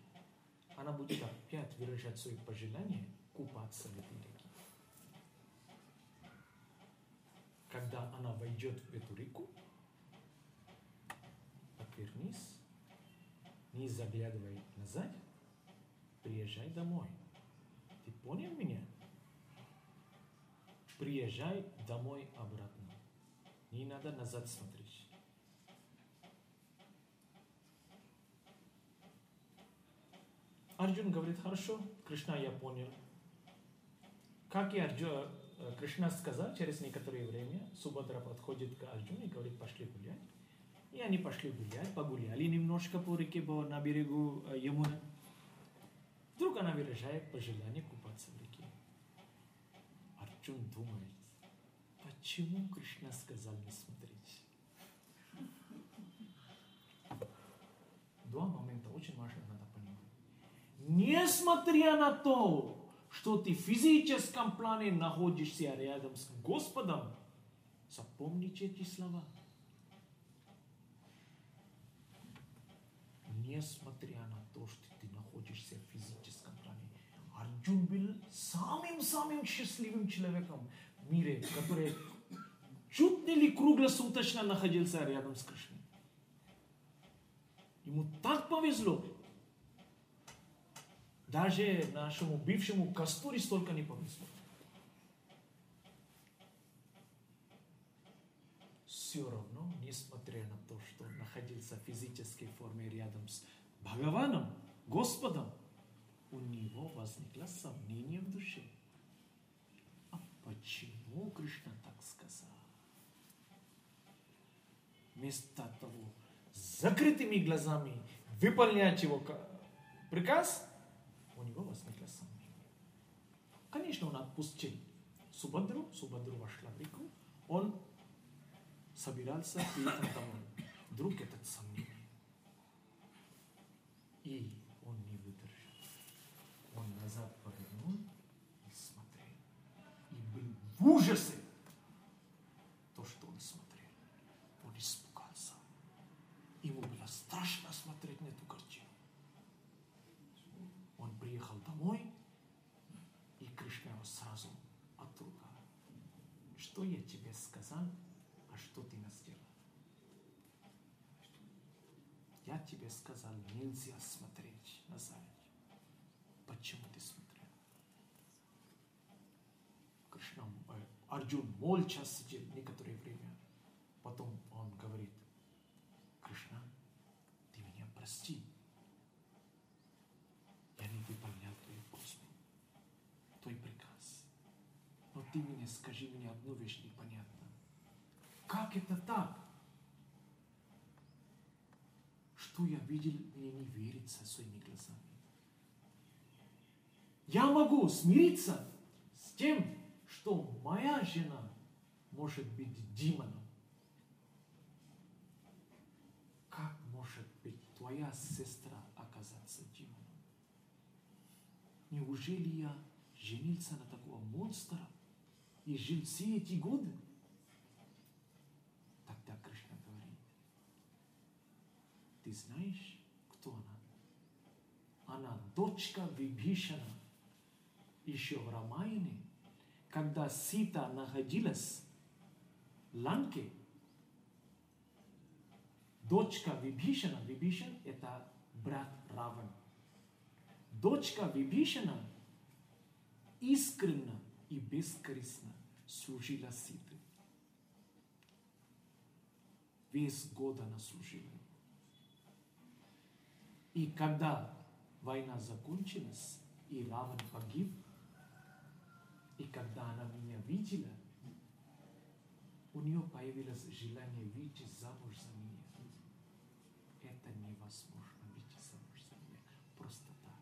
она будет опять выражать свои пожелания купаться в этой реке. Когда она войдет в эту реку, отвернись, не заглядывай назад, приезжай домой. Ты понял меня? Приезжай домой обратно. Не надо назад смотреть. Арджун говорит: хорошо, Кришна, я понял. Как и Арджун, Кришна сказал, через некоторое время Субхадра подходит к Арджуну и говорит: пошли гулять. И они пошли гулять, погуляли немножко по реке, на берегу Ямуны. Вдруг она выражает пожелание купаться в реке. Арджун думает, почему Кришна сказал не смотреть? Два момента очень важно надо понимать. Несмотря на то, что ты в физическом плане находишься рядом с Господом, запомните эти слова. Несмотря на то, что ты находишься в физическом плане, Арджун был самым-самым счастливым человеком в мире, который чуть ли круглосуточно находился рядом с Кришной. Ему так повезло. Даже нашему бывшему Кастури столько не повезло. Все равно, несмотря на то, что он находился в физической форме рядом с Бхагаваном, Господом, у него возникло сомнение в душе. А почему Кришна так сказал? Вместо того, с закрытыми глазами выполнять его приказ, у него возникло сомнение. Конечно, он отпустил Субадру вошла в реку, он собирался перед домой. Вдруг этот сомнение. И он не выдержал. Он назад повернул и смотрел. И был в ужасе то, что он смотрел. Он испугался. Ему было страшно смотреть на эту картину. Он приехал домой, и Кришна его сразу отругал. Что я тебе сказал, а что ты нас делал? Я тебе сказал, нельзя смотреть на заяц. Почему ты смотрел? Арджун молча сидел некоторое время. Потом он говорит, Кришна, ты меня прости. Я не выполнял твою просьбу, твой приказ. Но ты мне скажи, мне одну вещь непонятно. Как это так? Что я видел, мне не верится своими глазами. Я могу смириться с тем, что моя жена может быть демоном. Как может быть твоя сестра оказаться демоном? Неужели я женился на такого монстра и жил все эти годы? Тогда Кришна говорит, ты знаешь, кто она? Она дочка Вибхишана. Еще в Рамаяне, когда Сита находилась в Ланке, дочка Вибхишана, Вибхишан это брат Равана. Дочка Вибхишана искренне и бескорыстно служила Сите. Весь год она служила. И когда война закончилась, и Раван погиб, и когда она меня видела, у нее появилось желание выйти замуж за меня. Это невозможно выйти замуж за меня. Просто так.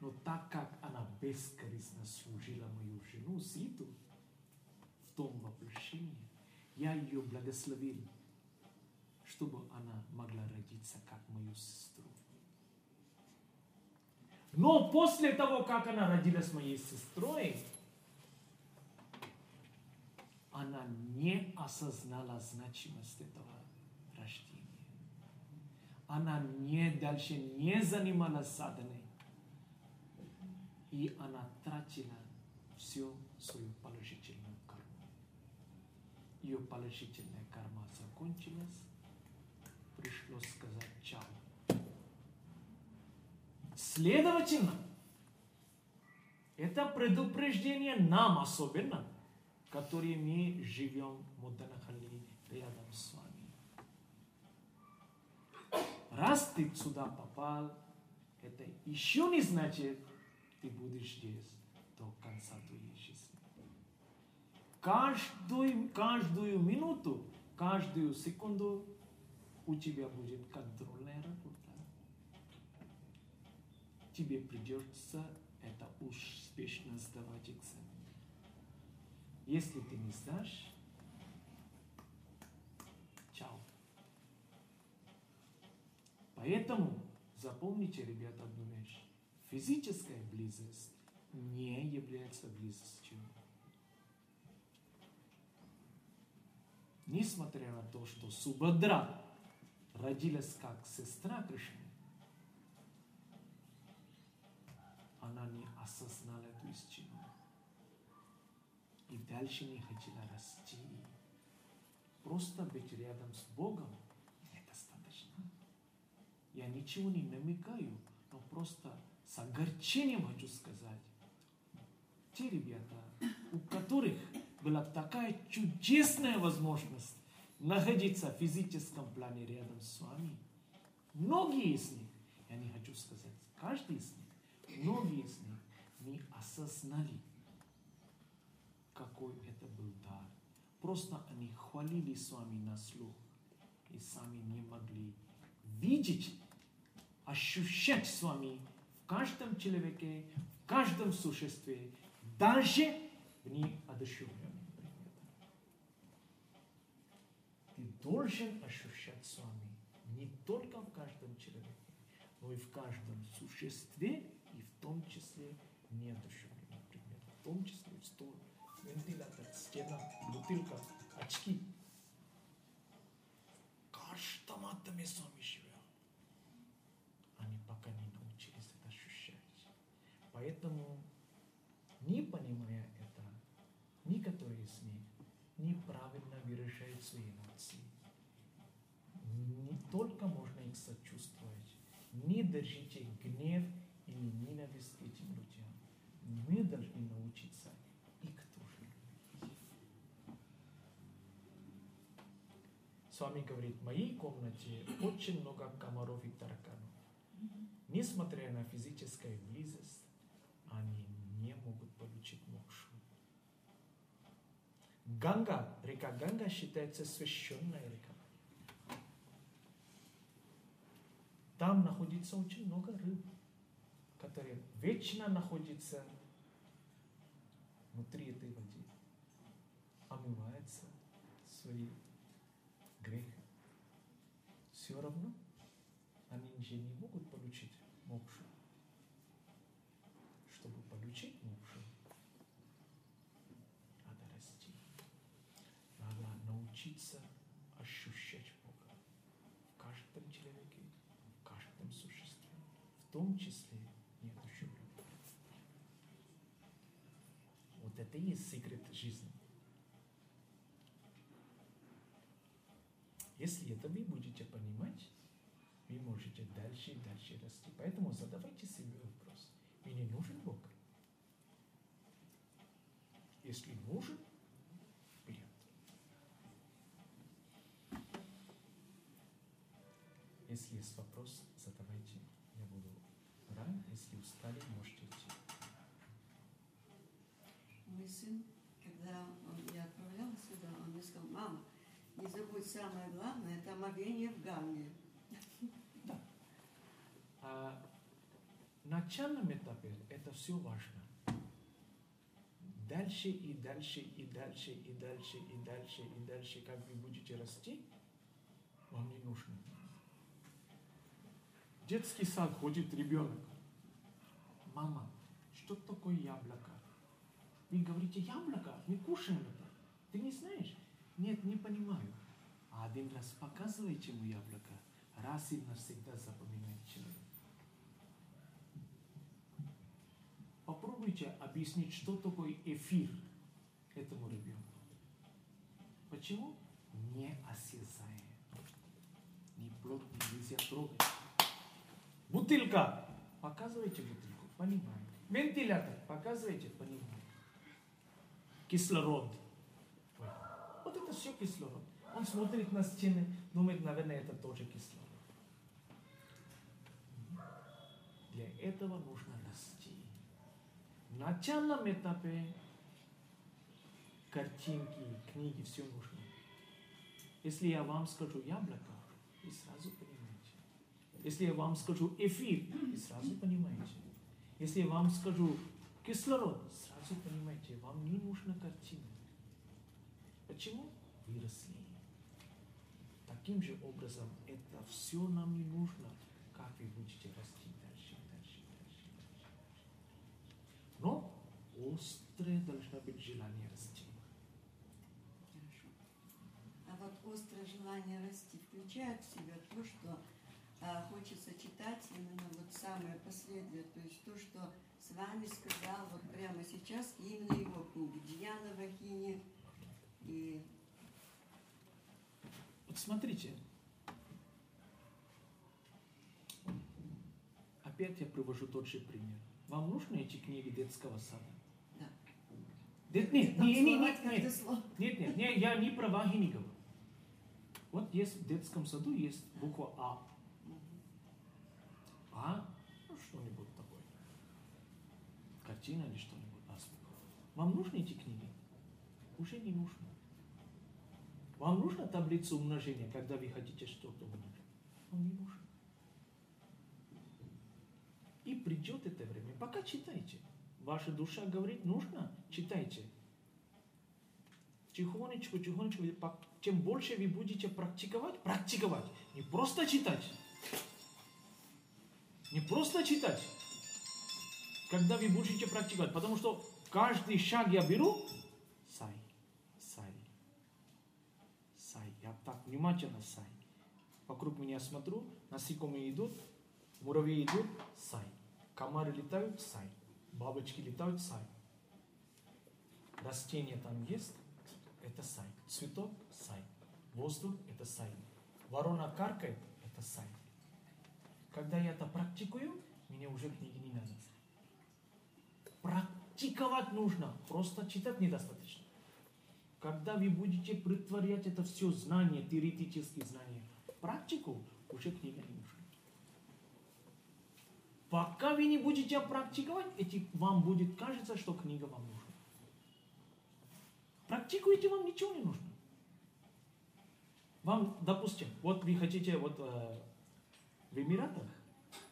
Но так как она бескорыстно служила мою жену Ситу в том воплощении, я ее благословил, чтобы она могла родиться как мою сестру. Но после того, как она родилась моей сестрой, она не осознала значимость этого рождения. Она дальше не занималась садханой. И она тратила всю свою положительную карму. Ее положительная карма закончилась. Пришлось сказать чао. Следовательно, это предупреждение нам особенно, которые мы живем в Мадданахалли рядом с вами. Раз ты сюда попал, это еще не значит, ты будешь здесь до конца твоей жизни. Каждую минуту, каждую секунду у тебя будет контрольная работа. Тебе придется это успешно сдавать экзамен. Если ты не сдашь, чао. Поэтому запомните, ребята, одну вещь. Физическая близость не является близостью. Несмотря на то, что Субхадра родилась как сестра Кришны, она не осознала эту истину и дальше не хотела расти. Просто быть рядом с Богом недостаточно. Я ничего не намекаю, но просто с огорчением хочу сказать. Те ребята, у которых была такая чудесная возможность находиться в физическом плане рядом с вами, многие из них, я не хочу сказать, каждый из них, многие из них не осознали, какой это был дар. Просто они хвалили с вами на слух и сами не могли видеть, ощущать с вами в каждом человеке, в каждом существе, даже в неодушевленном. Ты должен ощущать с вами не только в каждом человеке, но и в каждом существе, и в том числе неодушевленном, например, в том числе стол, вентилятор, стена, бутылка, очки. Каждому атоме с вами живет. Они пока не научились это ощущать. Поэтому, не понимая это, никто из них неправильно выражает свои эмоции. Не только можно их сочувствовать. Не держите гнев или ненависть к этим людям. Мы должны научиться их тоже любить. Свами говорит, в моей комнате очень много комаров и тараканов. Несмотря на физическую близость, они не могут получить мокшу. Ганга, река Ганга считается священной рекой. Там находится очень много рыб, которые вечно находятся внутри этой воды, омываются свои грехи. Все равно они же не могут получить мокшу. Чтобы получить мокшу, надо расти. Надо научиться ощущать Бога в каждом человеке, в каждом существе, в том числе неодушевленном. Вот это и есть секрет жизни. Если это вы будете понимать, вы можете дальше и дальше расти. Поэтому задавайте себе вопрос. Мне нужен Бог? Если нужен, вперед. Если есть вопрос, задавайте. Я буду рад. Если устали, можете идти. Мой сын, когда я отправляла сюда, он мне сказал: мама, не забудь самое главное, это омовение в Ганге. Да. На начальном этапе это все важно. Дальше и дальше, и дальше, и дальше, и дальше, и дальше, как вы будете расти, вам не нужно. В детский сад ходит ребенок. Мама, что такое яблоко? Вы говорите, яблоко, мы кушаем это. Ты не знаешь? Нет, не понимаю. А один раз показывайте ему яблоко, раз и навсегда запоминает человек. Попробуйте объяснить, что такое эфир этому ребенку. Почему? Не осязая. Не плотно, нельзя трогать. Бутылка. Показывайте бутылку, понимаю. Вентилятор. Показывайте, понимаю. Кислород. Вот это все кислород. Он смотрит на стены, думает, наверное, это тоже кислород. Для этого нужно расти. На начальном этапе картинки, книги, все нужно. Если я вам скажу яблоко, вы сразу понимаете. Если я вам скажу эфир, вы сразу понимаете. Если я вам скажу кислород, сразу понимаете, вам не нужна картинка. Почему? Выросли. Таким же образом, это все нам не нужно, как вы будете расти дальше. Но острое должно быть желание расти. Хорошо. А вот острое желание расти включает в себя то, что хочется читать именно вот самое последнее, то есть то, что с вами сказал вот прямо сейчас, именно его книги «Дьяна Вахини». И... Вот смотрите, опять я привожу тот же пример. Вам нужны эти книги детского сада? Да. Нет, я не про Вахини говорю. Вот есть в детском саду есть буква А. А? Ну, что-нибудь такое. Картина или что-нибудь. Азбука. Вам нужны эти книги? Уже не нужно. Вам нужна таблица умножения, когда вы хотите что-то умножить? Вам не нужно. И придет это время. Пока читайте. Ваша душа говорит, нужно, читайте. Тихонечку, тихонечку. Чем больше вы будете практиковать. Не просто читать. Не просто читать, когда вы будете практиковать. Потому что каждый шаг я беру. Сай. Я так внимательно сай. Вокруг меня смотрю. Насекомые идут. Муравьи идут. Сай. Комары летают. Сай. Бабочки летают. Сай. Растения там есть. Это сай. Цветок. Сай. Воздух. Это сай. Ворона каркает. Это сай. Когда я это практикую, мне уже книги не надо. Практиковать нужно, просто читать недостаточно. Когда вы будете притворять это все знания, теоретические знания, практику, уже книги не нужны. Пока вы не будете практиковать, вам будет кажется, что книга вам нужна. Практикуйте, вам ничего не нужно. Вам, допустим, вот вы хотите в Эмиратах,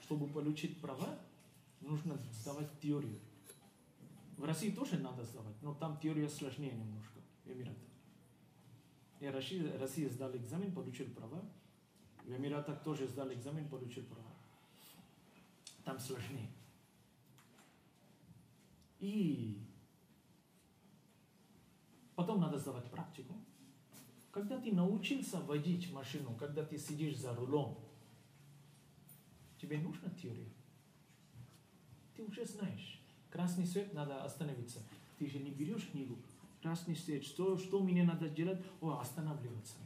чтобы получить права, нужно сдавать теорию. В России тоже надо сдавать, но там теория сложнее немножко, в Эмиратах. Я в России сдал экзамен, получил права. В Эмиратах тоже сдал экзамен, получил права. Там сложнее. И потом надо сдавать практику. Когда ты научился водить машину, когда ты сидишь за рулем, тебе нужна теория? Ты уже знаешь. Красный свет, надо остановиться. Ты же не берешь книгу. Красный свет, что мне надо делать? Останавливаться.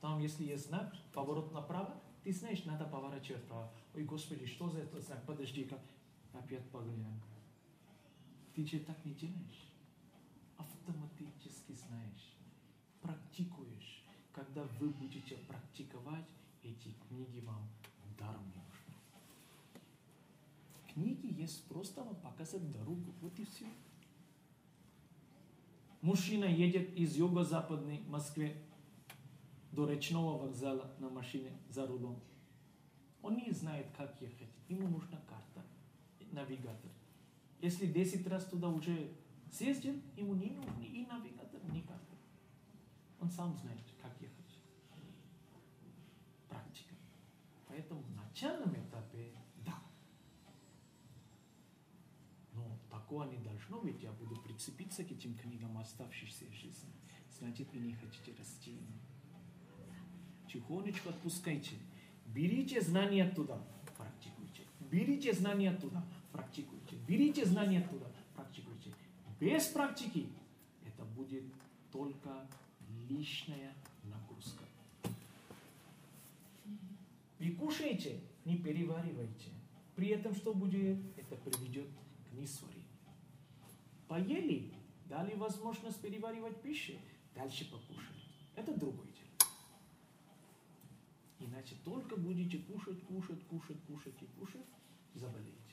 Там, если есть знак, поворот направо, ты знаешь, надо поворачивать вправо. Ой, Господи, что за этот знак? Подожди-ка. Опять поглядим. Ты же так не делаешь. Автоматически знаешь. Практикуешь. Когда вы будете практиковать, эти книги вам даром не нужны. Книги есть просто вам показать дорогу. Вот и все. Мужчина едет из юго-западной Москвы до речного вокзала на машине за рулем. Он не знает, как ехать. Ему нужна карта, навигатор. Если 10 раз туда уже съездил, ему не нужен и навигатор, ни карта. Он сам знает, как ехать. Практика. Поэтому в начальном этапе – да. Но такого не должно быть. Я буду прицепиться к этим книгам оставшейся жизни. Значит, вы не хотите расти. Тихонечко отпускайте. Берите знания оттуда, практикуйте. Берите знания оттуда, практикуйте. Берите знания оттуда, практикуйте. Без практики это будет только... лишняя нагрузка. Вы кушаете, не переваривайте. При этом что будет? Это приведет к несварению. Поели, дали возможность переваривать пищу, дальше покушали. Это другое дело. Иначе только будете кушать, заболеете.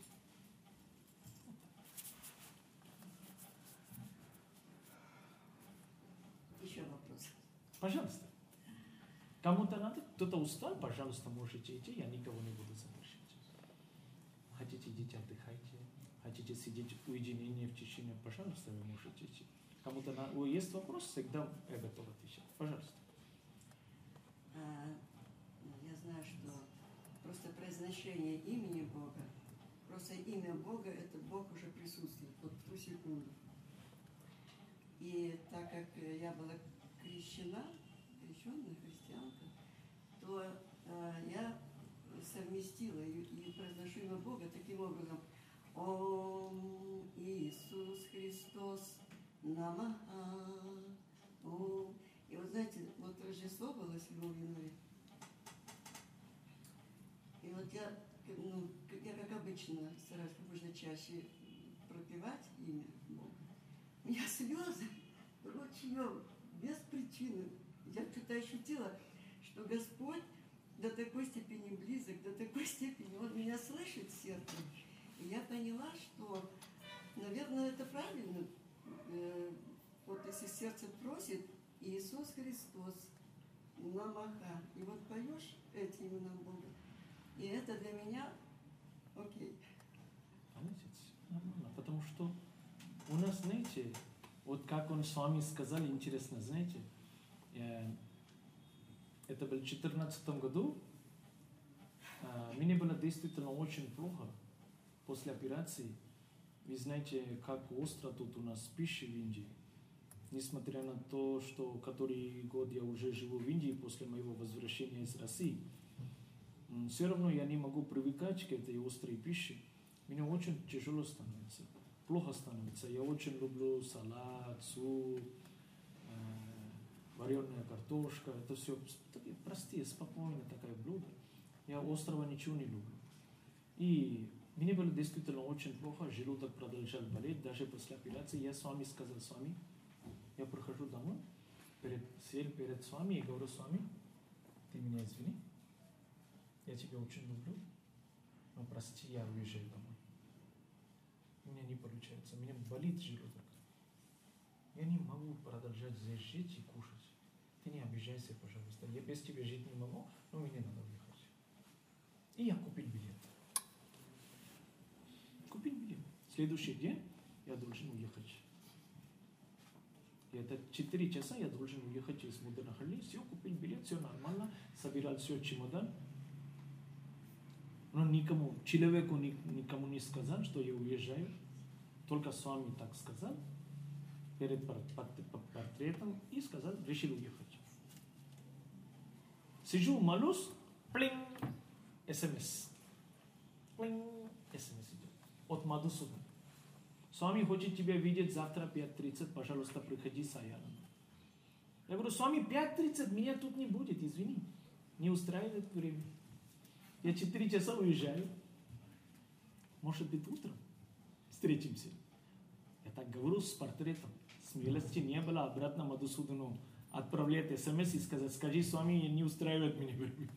Еще вопрос. Пожалуйста. Кому-то надо, кто-то устал, пожалуйста, можете идти, я никого не буду задерживать. Хотите идти, отдыхайте. Хотите можете сидеть в уединении в течение, пожалуйста, вы можете идти. Кому-то есть вопрос, всегда я готов отвечать. Пожалуйста. Я знаю, что просто произношение имени Бога, просто имя Бога, это Бог уже присутствует вот в ту секунду. И так как я была крещенная христианка, то я совместила и произношу имя Бога таким образом. Ом Иисус Христос Намаха. И вот знаете, вот Рождество было 7 января. И вот я как обычно стараюсь как можно чаще пропевать имя Бога. У меня слезы ручьем, без причины. Я что-то ощутила, что Господь до такой степени близок, до такой степени Он меня слышит сердцем. И я поняла, что, наверное, это правильно. Вот если сердце просит, Иисус Христос, Намаха. И вот поешь эти имена Бога. И это для меня окей. Понимаете? Потому что у нас, знаете, вот как он с вами сказал, интересно, знаете, это было в 2014 году, мне было действительно очень плохо после операции. Вы знаете, как остро тут у нас пища в Индии. Несмотря на то, что который год я уже живу в Индии после моего возвращения из России, все равно я не могу привыкать к этой острой пище. Мне очень тяжело становится, плохо становится. Я очень люблю салат, суп, вареная картошка. Это все такие простые, спокойные такие блюда. Я острого ничего не люблю. И мне было действительно очень плохо, желудок продолжал болеть, даже после операции. Я с вами сказал, с вами, я прохожу домой, сел перед с вами и говорю, с вами, ты меня извини, я тебя очень люблю, но прости, я уезжаю домой. У меня не получается, меня болит желудок. Я не могу продолжать здесь жить и кушать. Ты не обижайся, пожалуйста, я без тебя жить не могу, но мне надо уехать. И я купил билет. Купил билет. Следующий день я должен уехать. И это 4 часа я должен уехать из Муданахали. Все, купил билет, все нормально. Собирал все чемодан. Но никому, человеку никому не сказал, что я уезжаю. Только с вами так сказал. Перед портретом. И сказал, решил уехать. Сижу, молюсь. Плинг. СМС. Плинг. СМС идет. От Мадусуда. Свами хочет тебя видеть завтра 5:30, пожалуйста, приходи с Аяном. Я говорю, Свами, 5:30 меня тут не будет, извини. Не устраивает время. Я 4 часа уезжаю. Может быть, утром встретимся. Я так говорю с портретом. Смелости не было обратно Мадусудану отправлять смс и сказать, скажи, Свами, не устраивает меня время.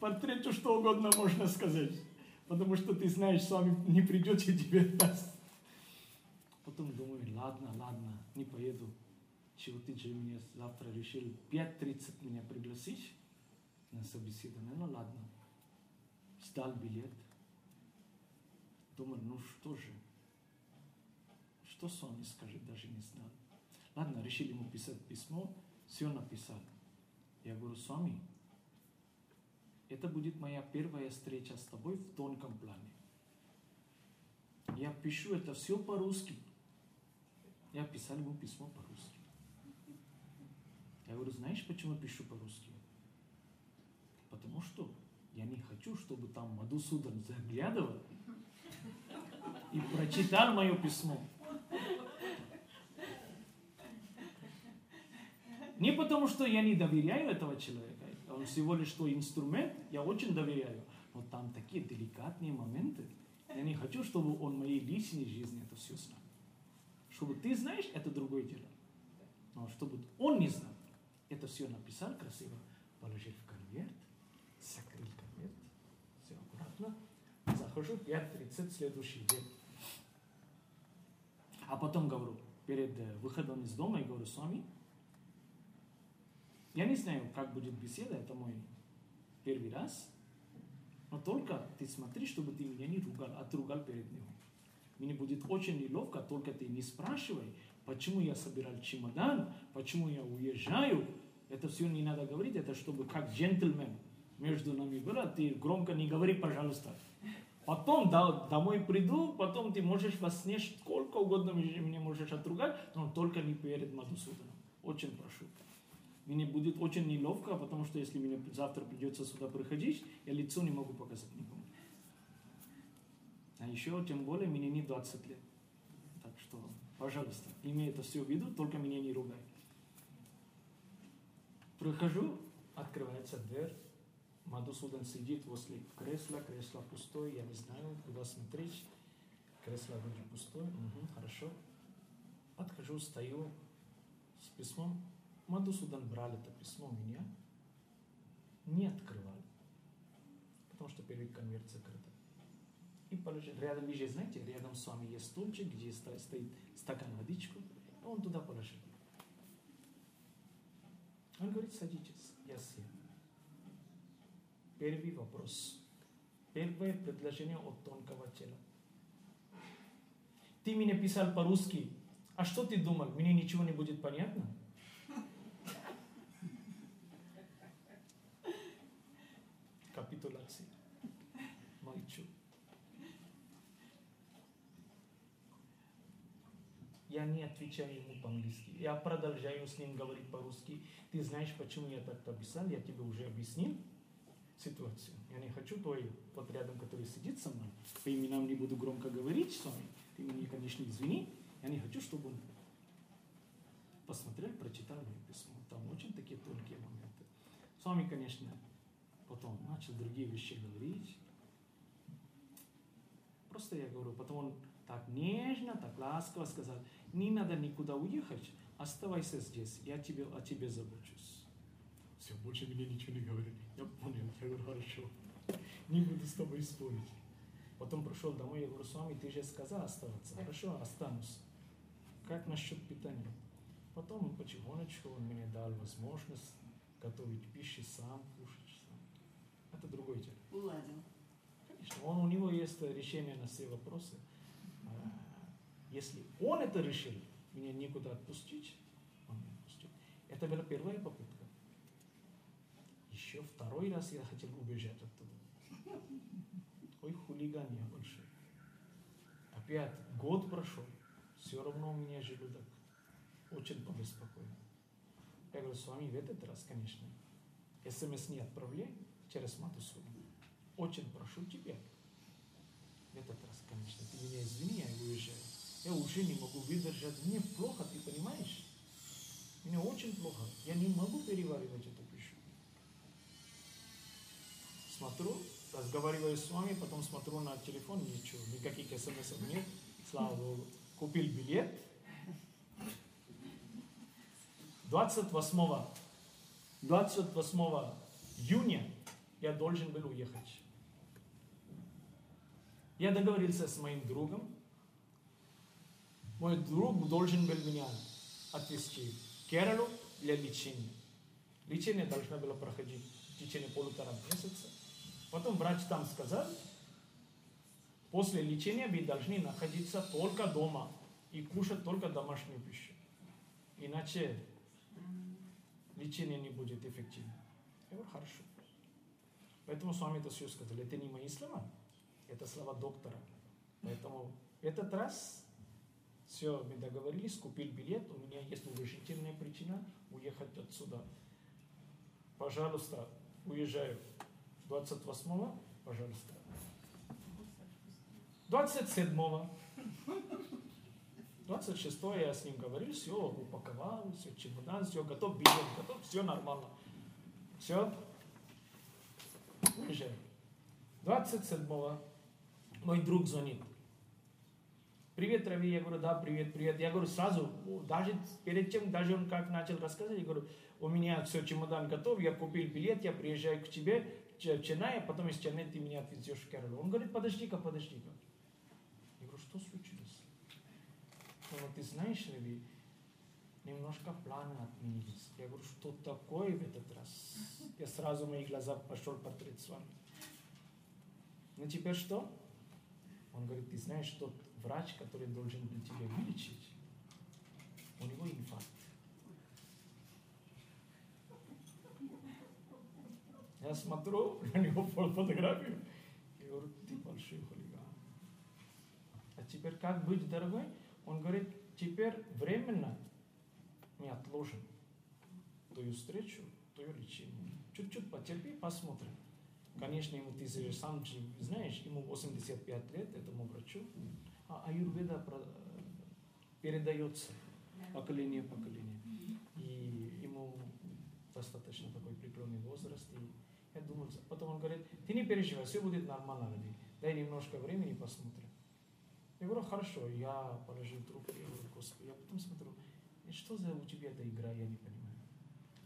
Портрету что угодно можно сказать. Потому что ты знаешь, с вами не придет, я тебе даст. Потом думаю, ладно, не поеду. Чего ты же меня завтра решил 5:30 меня пригласить на собеседование? Ну ладно. Сдал билет. Думаю, ну что же. Что с вами скажет, даже не знал. Ладно, решил ему писать письмо. Все написал. Я говорю, с вами... Это будет моя первая встреча с тобой в тонком плане. Я пишу это все по-русски. Я писал ему письмо по-русски. Я говорю, знаешь, почему я пишу по-русски? Потому что я не хочу, чтобы там Мадусудан заглядывал и прочитал мое письмо. Не потому, что я не доверяю этого человека. Он всего лишь что инструмент, я очень доверяю. Но там такие деликатные моменты. Я не хочу, чтобы он в моей личной жизни это все знал. Чтобы ты знаешь, это другое дело. Но чтобы он не знал, это все написал красиво. Положил в конверт, закрыл конверт, все аккуратно. Захожу, 5:30, следующий день. А потом говорю, перед выходом из дома, я говорю, Свами, я не знаю, как будет беседа, это мой первый раз. Но только ты смотри, чтобы ты меня не ругал, а ты ругал перед ним. Мне будет очень неловко, только ты не спрашивай, почему я собирал чемодан, почему я уезжаю. Это все не надо говорить, это чтобы как джентльмен между нами было, ты громко не говори, пожалуйста. Потом домой приду, потом ты можешь во сне сколько угодно мне можешь отругать, но только не перед Мадусуданом. Очень прошу. Мне будет очень неловко, потому что если мне завтра придется сюда приходить, я лицо не могу показать никому. А еще, тем более, мне не 20 лет. Так что, пожалуйста, имей это все в виду, только меня не ругай. Прохожу, открывается дверь. Мадусудан сидит возле кресла, кресло пустое, я не знаю, куда смотреть. Кресло вроде пустое, хорошо. Подхожу, стою с письмом. Мадусудан брал это письмо у меня, не открывал, потому что первый конверт закрыт. И положил, рядом, вы же знаете, рядом с вами есть стульчик, где стоит стакан водичку, и он туда положил. Он говорит, садитесь, я сел. Первый вопрос. Первое предложение от тонкого тела. Ты меня писал по-русски. А что ты думал? Мне ничего не будет понятно? Капитуляция. Молчу. Я не отвечаю ему по-английски. Я продолжаю с ним говорить по-русски. Ты знаешь, почему я так написал? Я тебе уже объяснил ситуацию. Я не хочу той вот рядом, который сидит со мной, по именам не буду громко говорить с вами. Ты меня, конечно, извини. Я не хочу, чтобы он посмотрел, прочитал мое письмо. Там очень такие тонкие моменты. С вами, конечно, потом начал другие вещи говорить. Просто я говорю, потом он так нежно, так ласково сказал, не надо никуда уехать, оставайся здесь, я о тебе забочусь. Все, больше мне ничего не говорили. Я понял, я говорю, хорошо, не буду с тобой спорить. Потом пришел домой, я говорю, Свами, ты же сказал оставаться. Хорошо, останусь. Как насчет питания? Потом он потихонечку, он мне дал возможность готовить пищу сам, кушать сам. Это другой человек. Уладил. Конечно, у него есть решение на все вопросы. Если он это решил, меня никуда отпустить, он не отпустит. Это была первая попытка. Еще второй раз я хотел убежать оттуда. Ой, хулиган я большой. Опять год прошел, все равно у меня желудок очень побеспокоен. Я говорю, Свами, в этот раз, конечно, СМС не отправляй через Мадусудан. Очень прошу тебя. В этот раз, конечно, ты меня извини, я уезжаю. Я уже не могу выдержать. Мне плохо, ты понимаешь? Мне очень плохо. Я не могу переваривать это. Смотрю, разговариваю с вами, потом смотрю на телефон, ничего, никаких смс нет, слава Богу. Купил билет. 28 июня я должен был уехать. Я договорился с моим другом. Мой друг должен был меня отвезти в Кералу для лечения. Лечение должно было проходить в течение полутора месяца. Потом врач там сказал, после лечения вы должны находиться только дома и кушать только домашнюю пищу. Иначе лечение не будет эффективным. Я говорю, хорошо. Поэтому с вами это все сказали. Это не мои слова, это слова доктора. Поэтому в этот раз все, мы договорились, купил билет, у меня есть уважительная причина уехать отсюда. Пожалуйста, уезжаю. 28-го, пожалуйста. 27-го. 26-го я с ним говорил, все упаковал, все чемодан, все готов, билет готов, все нормально. Все. Уезжаю. 27-го мой друг звонит. Привет, Рави, я говорю, да, привет, привет. Я говорю, сразу, даже перед тем, даже он как начал рассказывать, я говорю, у меня все, чемодан готов, я купил билет, я приезжаю к тебе, Ченай, а потом из Ченай ты меня отвезешь в Кералу. Он говорит, подожди-ка. Я говорю, что случилось? Он говорит, ты знаешь, Рави, немножко планы отменились. Я говорю, что такое в этот раз? Я сразу, мои глаза пошел портрет с вами. Ну теперь что? Он говорит, ты знаешь, тот врач, который должен был тебя вылечить, у него инфаркт. Я смотрю на него фотографию и говорю, ты большой хулиган. А теперь как быть, дорогой? Он говорит, теперь временно мы отложим твою встречу, твое лечение. Чуть-чуть потерпи, посмотрим. Конечно, ему ты сам знаешь, ему 85 лет, этому врачу. А аюрведа передается поколение в поколение. И ему достаточно такой преклонный возраст. И я думаю, потом он говорит, ты не переживай, все будет нормально, ради. Дай немножко времени, посмотрим. Я говорю, хорошо, я положил трубку, я говорю, Господи, я потом смотрю, что за у тебя эта игра, я не понимаю.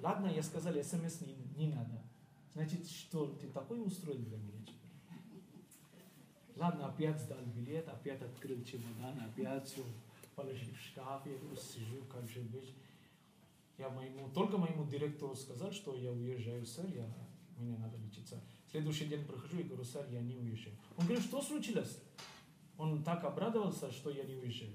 Ладно, я сказал, смс не надо. Значит, что ты такой устроил для меня теперь? Ладно, опять сдал билет, опять открыл чемодан, опять все положил в шкаф, я говорю, сижу, как же быть. Я только моему директору сказал, что я уезжаю, сэр, мне надо лечиться. Следующий день прохожу и говорю, сэр, я не уезжаю. Он говорит, что случилось? Он так обрадовался, что я не уезжаю.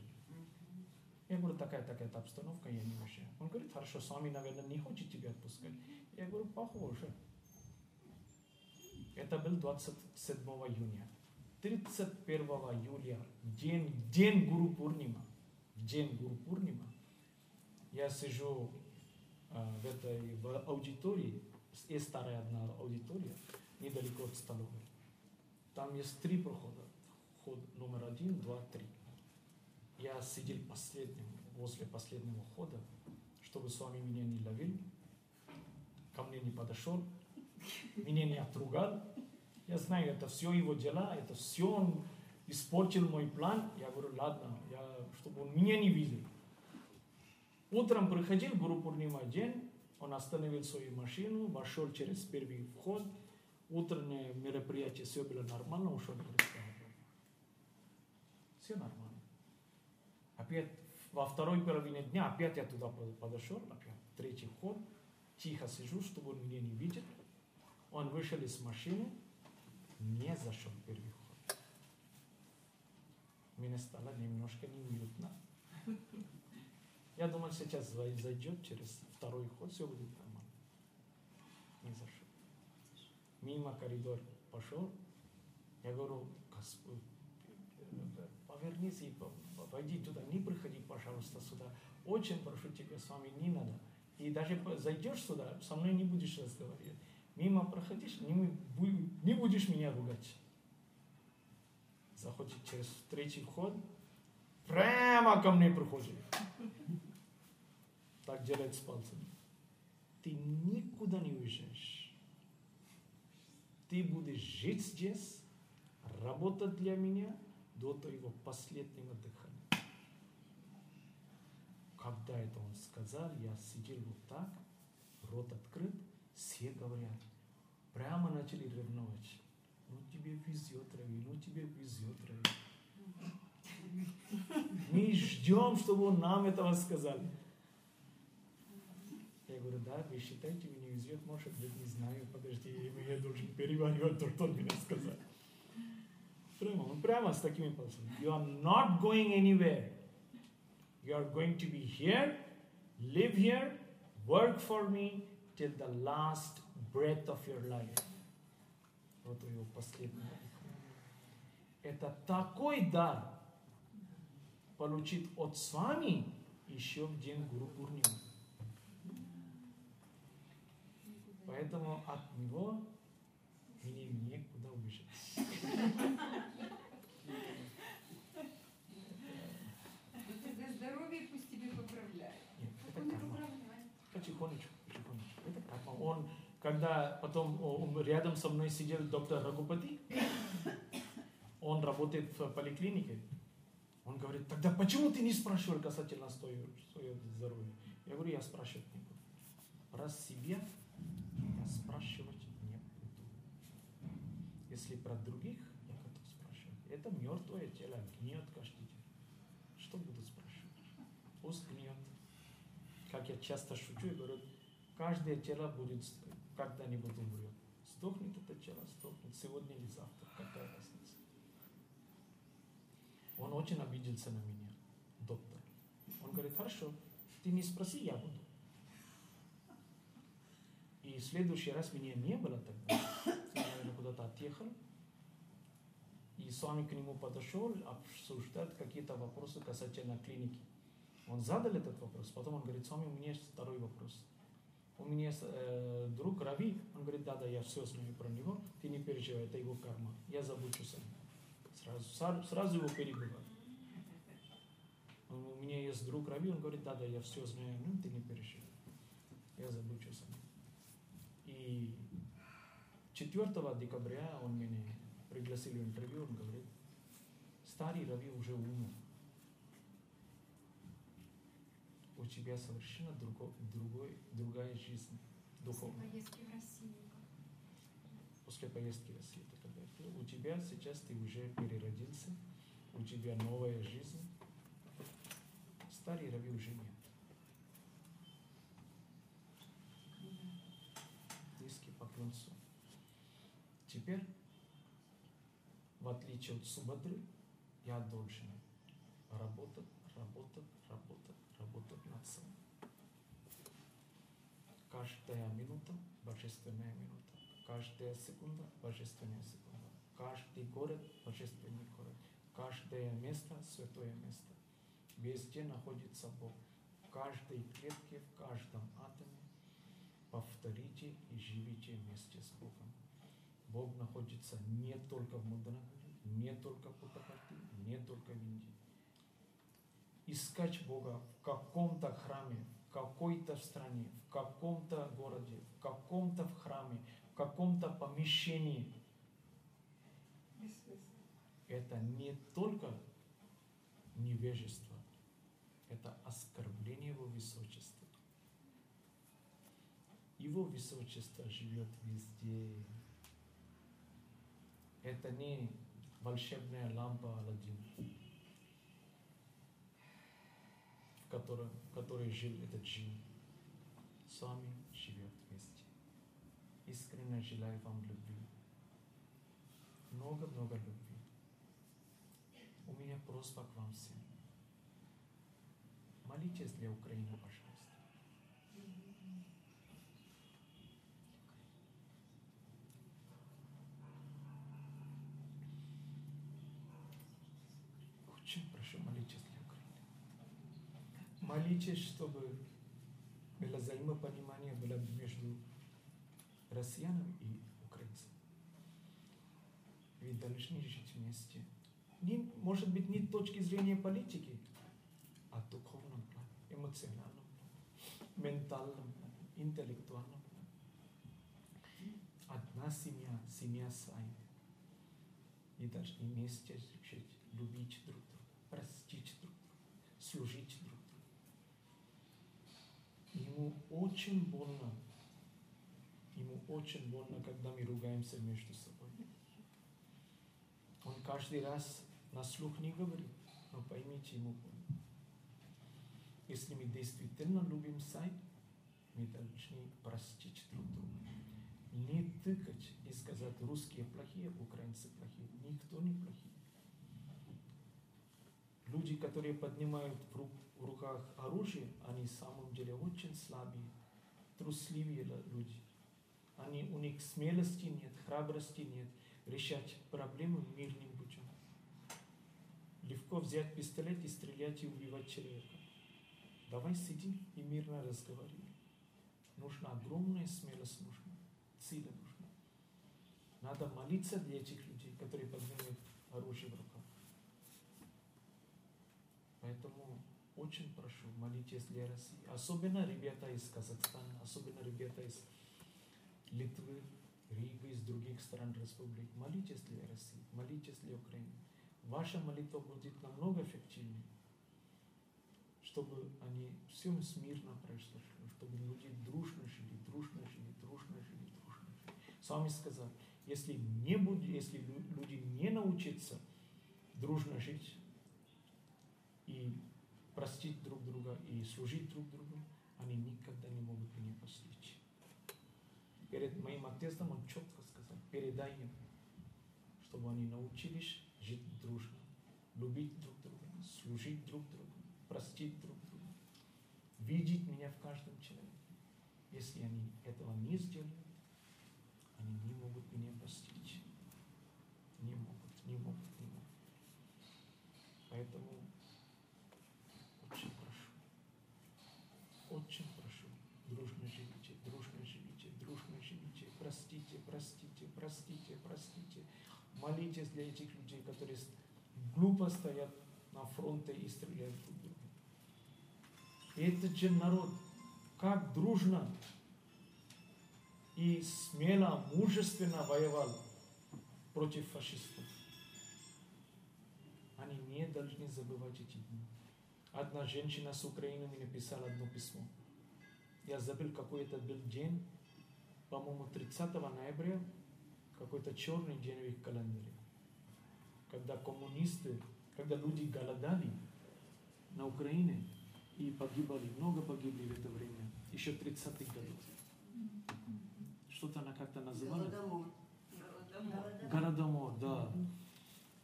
Я говорю, такая обстановка, я не уезжаю. Он говорит, хорошо, сами, наверное, не хочет тебя отпускать. Я говорю, похоже. Это был 27 июня. 31 июля, день Гуру Пурнима. День Гуру Пурнима. Я сижу в аудитории, есть старая одна аудитория, недалеко от столовой. Там есть три прохода. Ход номер 1, 2, 3. Я сидел возле последнего хода, чтобы с вами меня не ловил, ко мне не подошел, меня не отругал. Я знаю, это все его дела, это все он испортил мой план. Я говорю, ладно, чтобы он меня не видел. Утром приходил Гуру Пурнима день, он остановил свою машину, вошел через первый вход. Утреннее мероприятие, все было нормально, ушел. Все нормально. Опять во второй половине дня, опять я туда подошел, опять третий ход, тихо сижу, чтобы он меня не видел. Он вышел из машины, не зашел в первый ход. Мне стало немножко неуютно. Я думал, сейчас зайдет через второй ход, все будет нормально. Не зашел. Мимо коридор пошел, я говорю, Господь, повернись и пойди туда, не приходи, пожалуйста, сюда. Очень прошу тебя, с вами не надо. И даже зайдешь сюда, со мной не будешь разговаривать. Мимо проходишь, не будешь меня ругать. Заходит через третий вход, прямо ко мне приходит. Так делает с пальцами. Ты никуда не уезжаешь. Ты будешь жить здесь, работать для меня, до твоего последнего дыхания. Когда это он сказал, я сидел вот так, рот открыт, все говорят, прямо начали ревновать. Ну тебе везет, Рави, ну тебе везет, Рави. Мы ждем, чтобы он нам этого сказал. Я говорю, да, вы считаете, мне везет, может быть, не знаю, подожди, я должен переваривать то, что он мне сказал. Прямо с такими пальцами. You are not going anywhere. You are going to be here, live here, work for me till the last breath of your life. Вот его последний. Это такой дар получит от с вами еще в день Гуру Пурнима. Поэтому от него мне некуда убежать. Это здоровье пусть тебе поправляет. Нет, это карма. Потихонечку. Это карма. Он, когда потом рядом со мной сидел доктор Рагупати, он работает в поликлинике, он говорит, тогда почему ты не спрашивал касательно своего здоровья? Я говорю, я спрашивать не буду. Раз себе, я спрашивать. Если про других, я готов спрашивать. Это мертвое тело, гниет каждый день. Что буду спрашивать? Пусть гниет. Как я часто шучу и говорю, каждое тело будет когда-нибудь умрет. сдохнет эта тела, сдохнет сегодня или завтра, какая разница. Он очень обиделся на меня, доктор. Он говорит, хорошо, ты не спроси, я буду. И в следующий раз меня не было тогда. Я, наверное, куда-то отъехал. И Свами к нему подошел обсуждать какие-то вопросы касательно клиники. Он задал этот вопрос, потом он говорит, Свами, у меня есть второй вопрос. У меня есть друг Рави, он говорит, да-да, я все знаю про него, ты не переживай, это его карма, я забочусь о нем. Сразу его перебивал. У меня есть друг Рави, он говорит, да-да, я все знаю, ну, ты не переживай, я забочусь о нем. И 4 декабря он меня пригласил в интервью, он говорит, старый Рави уже умер. У тебя совершенно другая жизнь, духовная. После поездки в Россию. После поездки в Россию. У тебя сейчас ты уже переродился, у тебя новая жизнь. Старый Рави уже нет. Низкий поклон. Теперь, в отличие от Субадры, я должен работать над собой. Каждая минута – божественная минута. Каждая секунда – божественная секунда. Каждый город – божественный город. Каждое место – святое место. Везде находится Бог. В каждой клетке, в каждом атоме повторите и живите вместе с Богом. Бог находится не только в Муданагаре, не только в Путтакарте, не только в Индии. Искать Бога в каком-то храме, в какой-то стране, в каком-то городе, в каком-то храме, в каком-то помещении. Это не только невежество, это оскорбление Его Высочества. Его Высочество живет везде. Это не волшебная лампа Аладдина, в которой жил этот джин. Свами живет вместе. Искренне желаю вам любви. Много-много любви. У меня просьба к вам всем. Молитесь для Украины, пожалуйста. Очень прошу, молитесь. Молитесь, чтобы было взаимопонимание было между россиянами и украинцами. Вы должны жить вместе. Не, может быть, не с точки зрения политики, а в духовном плане, эмоциональном плане, ментальном плане, интеллектуальном плане. Одна семья, семья Свами. Вы должны вместе жить, любить друг друга, простить друг друга, служить друг другу. Ему очень больно, когда мы ругаемся между собой. Он каждый раз на слух не говорит, но поймите, ему больно. Если мы действительно любим сайт, мы должны простить друг друга. Не тыкать и сказать, русские плохие, украинцы плохие. Никто не плохие. Люди, которые поднимают в руках оружие, они в самом деле очень слабые, трусливые люди. У них смелости нет, храбрости нет, решать проблемы мирным путем. Легко взять пистолет и стрелять и убивать человека. Давай сидим и мирно разговариваем. Нужна огромная смелость, сила нужна. Надо молиться для этих людей, которые поднимают оружие в руках. Поэтому очень прошу, молитесь для России. Особенно ребята из Казахстана, особенно ребята из Литвы, Риги, из других стран республик. Молитесь для России, молитесь для Украины. Ваша молитва будет намного эффективнее, чтобы они все смирно произошло, чтобы люди дружно жили. Свами сказал, если люди не научатся дружно жить, и простить друг друга, и служить друг другу, они никогда не могут меня постичь. перед моим отъездом он четко сказал: передай им, чтобы они научились жить дружно, любить друг друга, служить друг другу, простить друг друга, видеть меня в каждом человеке. Если они этого не сделают, они не могут меня постичь. Не могут. Поэтому очень прошу, дружно живите, простите. Молитесь для этих людей, которые глупо стоят на фронте и стреляют друг друга. Этот же народ, как дружно и смело, мужественно воевал против фашистов. Они не должны забывать эти дни. Одна женщина с Украины мне написала одно письмо. Я забыл, какой это был день. По-моему, 30 ноября, какой-то черный день в их календаре. Когда люди голодали на Украине и погибали, много погибли в это время, еще 30-х годов. Что-то она как-то называла? Голодомор, да.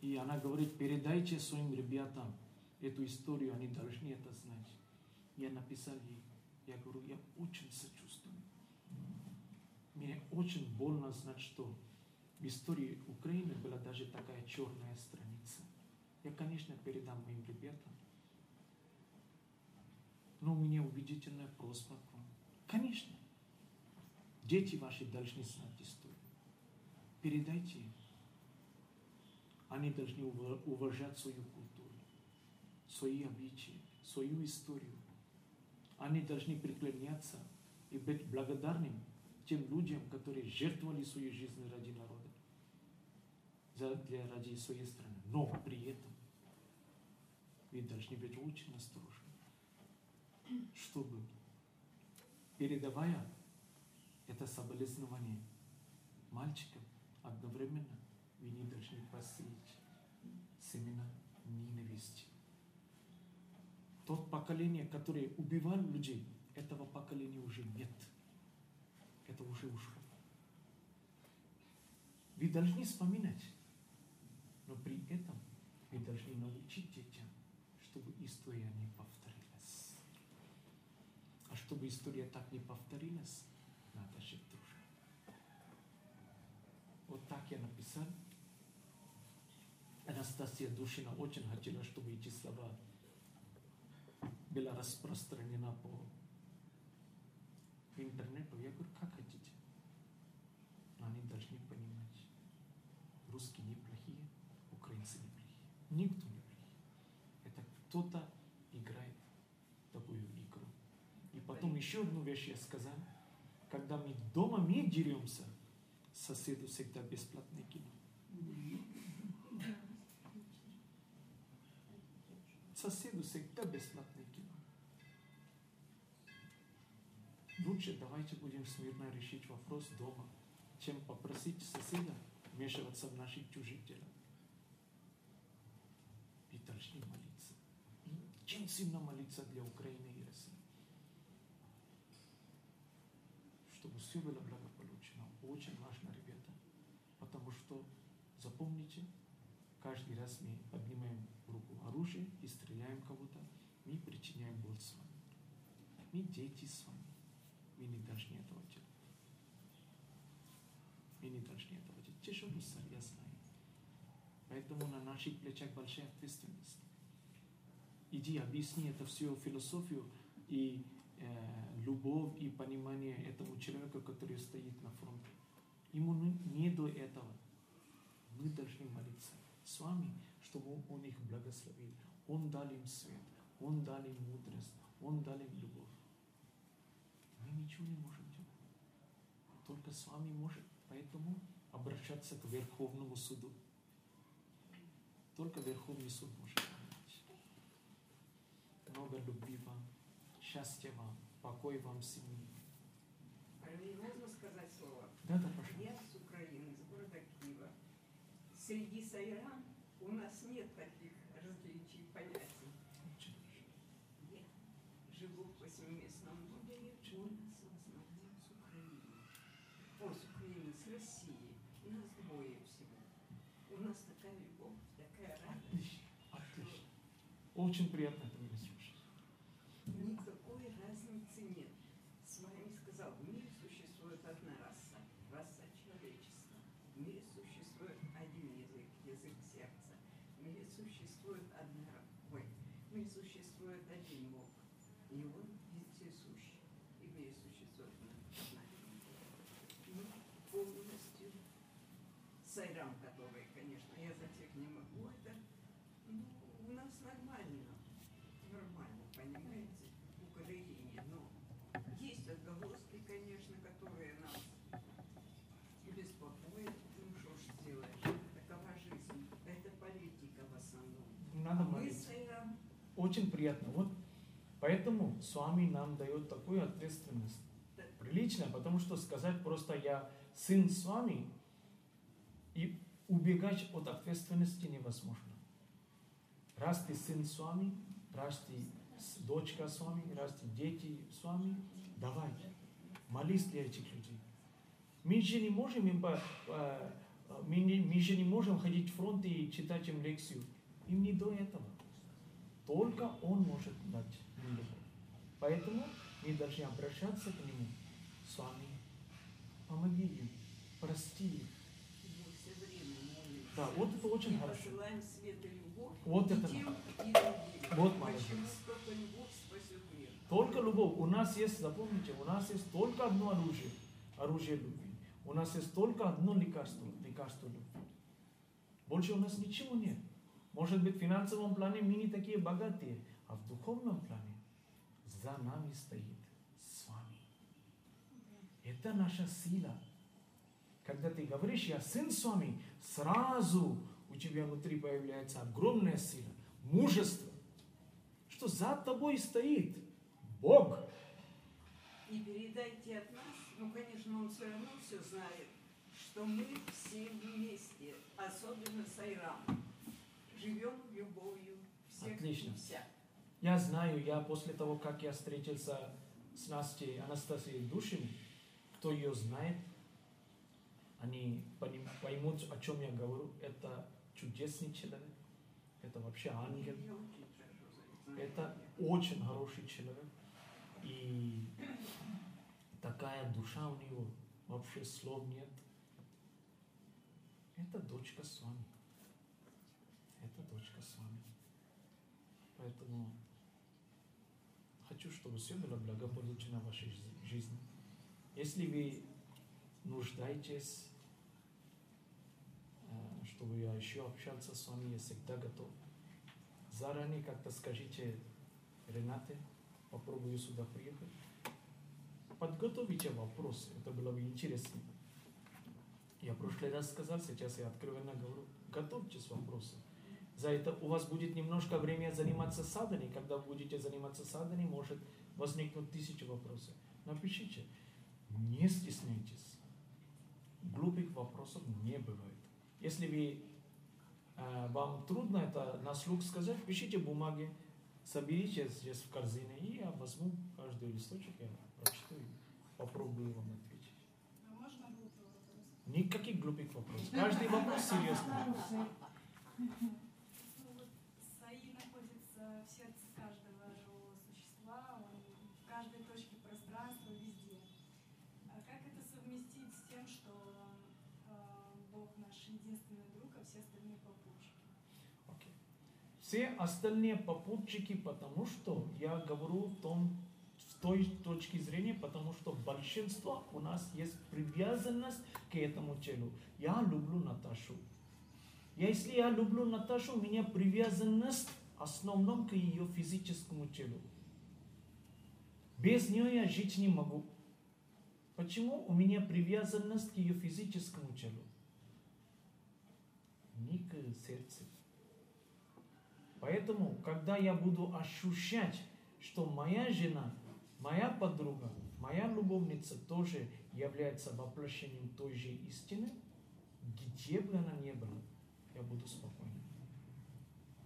И она говорит: передайте своим ребятам эту историю, они должны это знать. Я написал ей, я говорю, я очень сочувствую. Мне очень больно знать, что в истории Украины была даже такая черная страница. Я, конечно, передам моим ребятам. Но у меня убедительная просьба к вам. Конечно, дети ваши должны знать историю. Передайте им. Они должны уважать свою культуру, свои обычаи, свою историю. Они должны преклоняться и быть благодарными тем людям, которые жертвовали свою жизнь ради народа, ради своей страны. Но при этом вы должны быть очень осторожны, чтобы, передавая это соболезнование мальчикам, одновременно вы не должны посеять семена ненависти. Тот поколение, которое убивало людей, этого поколения уже нет. Это уже ушло. Вы должны вспоминать, но при этом вы должны научить детям, чтобы история не повторилась. А чтобы история так не повторилась, надо жить дружно. Вот так я написал. Анастасия Душина очень хотела, чтобы эти слова были распространены по интернету. Я говорю, как хотите. Но они должны понимать, русские неплохие, украинцы неплохие. Никто не плохие. Это кто-то играет такую игру. И потом еще одну вещь я сказал. Когда мы дома деремся, соседу всегда бесплатное кино. Соседу всегда бесплатное кино. Лучше давайте будем смирно решить вопрос дома, чем попросить соседа вмешиваться в наши чужие дела. И должны молиться. И очень сильно молиться для Украины и России. Чтобы все было благополучно. Очень важно, ребята. Потому что, запомните, каждый раз мы поднимаем в руку оружие и стреляем кого-то, мы причиняем боль с вами. Мы дети с вами. Мы не должны этого делать. Тяжело, я знаю. Поэтому на наших плечах большая ответственность. Иди, объясни это всю философию и любовь и понимание этому человеку, который стоит на фронте. Ему не до этого. Мы должны молиться с вами, чтобы Он их благословил. Он дал им свет, Он дал им мудрость, Он дал им любовь. Мы ничего не можем делать. Только с вами можем. Поэтому обращаться к Верховному суду. Только Верховный суд может помочь. Много любви вам, счастья вам, покой вам, семьи. Можно сказать слово? Да, пожалуйста. Я с Украины, из города Киева. Среди сайран у нас нет таких различий понятий. Я живу в 8-местном доме, у нас в основном с Украины. У Очень приятно это мне слушать. Никакой разницы нет. С вами сказал, в мире существует одна раса, раса человечества. В мире существует один язык, язык сердца. В мире существует одна рабой. В мире существует один Бог. И он вездесущий. И в мире существует одна раса. Мы полностью сайрам, которые, конечно, я за тех не могу, это... Ну, у нас нормально, понимаете, в Украине, но есть отголоски, конечно, которые нас беспокоят, ну что ж сделаешь, такова жизнь, это политика в основном. Надо молиться. Очень приятно, вот поэтому Свами нам дает такую ответственность, приличную, потому что сказать просто «я сын Свами» и убегать от ответственности невозможно. Раз ты сын Свами, раз ты дочка Свами, раз ты дети Свами, давай, молись для этих людей. Мы же не можем, мы же не можем ходить в фронт и читать им лекцию. Им не до этого. Только он может дать. Поэтому мы должны обращаться к нему. Свами, помоги им, прости их. Да, вот это очень и хорошо. Свет и любовь, вот и это тем, и вот молодец. Только любовь спасет мир. Только любовь. У нас есть, запомните, у нас есть только одно оружие. Оружие любви. У нас есть только одно лекарство. Лекарство любви. Больше у нас ничего нет. Может быть, в финансовом плане мы не такие богатые, а в духовном плане за нами стоит Свами. Это наша сила. Когда ты говоришь, я сын Свами, сразу у тебя внутри появляется огромная сила, мужество, что за тобой стоит Бог. И передайте от нас, ну, конечно, он все равно все знает, что мы все вместе, особенно Сайрам, живем любовью всех. Отлично. И вся. Я знаю, я после того, как я встретился с Настей, Анастасией Душиной, кто ее знает, они поймут, о чем я говорю. Это чудесный человек. Это вообще ангел. Это очень хороший человек. И такая душа у него. Вообще слов нет. Это дочка Свами. Это дочка Свами. Поэтому хочу, чтобы все было благополучно в вашей жизни. Если вы нуждаетесь, чтобы я еще общался с вами, я всегда готов. Заранее как-то скажите Ренате, попробую сюда приехать. Подготовите вопросы, это было бы интересно. Я в прошлый раз сказал, сейчас я откровенно говорю, готовьтесь вопросы. За это у вас будет немножко времени заниматься садханой. Когда вы будете заниматься садханой, может возникнуть 1000 вопросов. Напишите, не стесняйтесь. Глупых вопросов не бывает. Если вы, вам трудно это на слух сказать, пишите бумаги, соберите здесь в корзине, и я возьму каждый листочек, я прочту и попробую вам ответить. А можно глупый вопрос? Никаких глупых вопросов. Каждый вопрос серьезный. Саи находится в сердце каждого живого существа, в каждой точке пространства, везде. А как это совместить с тем, что Бог наш единственный друг, а все остальные попутчики? Okay. Все остальные попутчики, потому что я говорю в той точке зрения, потому что большинство у нас есть привязанность к этому телу. Я люблю Наташу. Если я люблю Наташу, у меня привязанность в основном к ее физическому телу. Без нее я жить не могу. Почему у меня привязанность к ее физическому телу? Не к сердцу. Поэтому, когда я буду ощущать, что моя жена, моя подруга, моя любовница тоже является воплощением той же истины, где бы она ни была, я буду спокойным.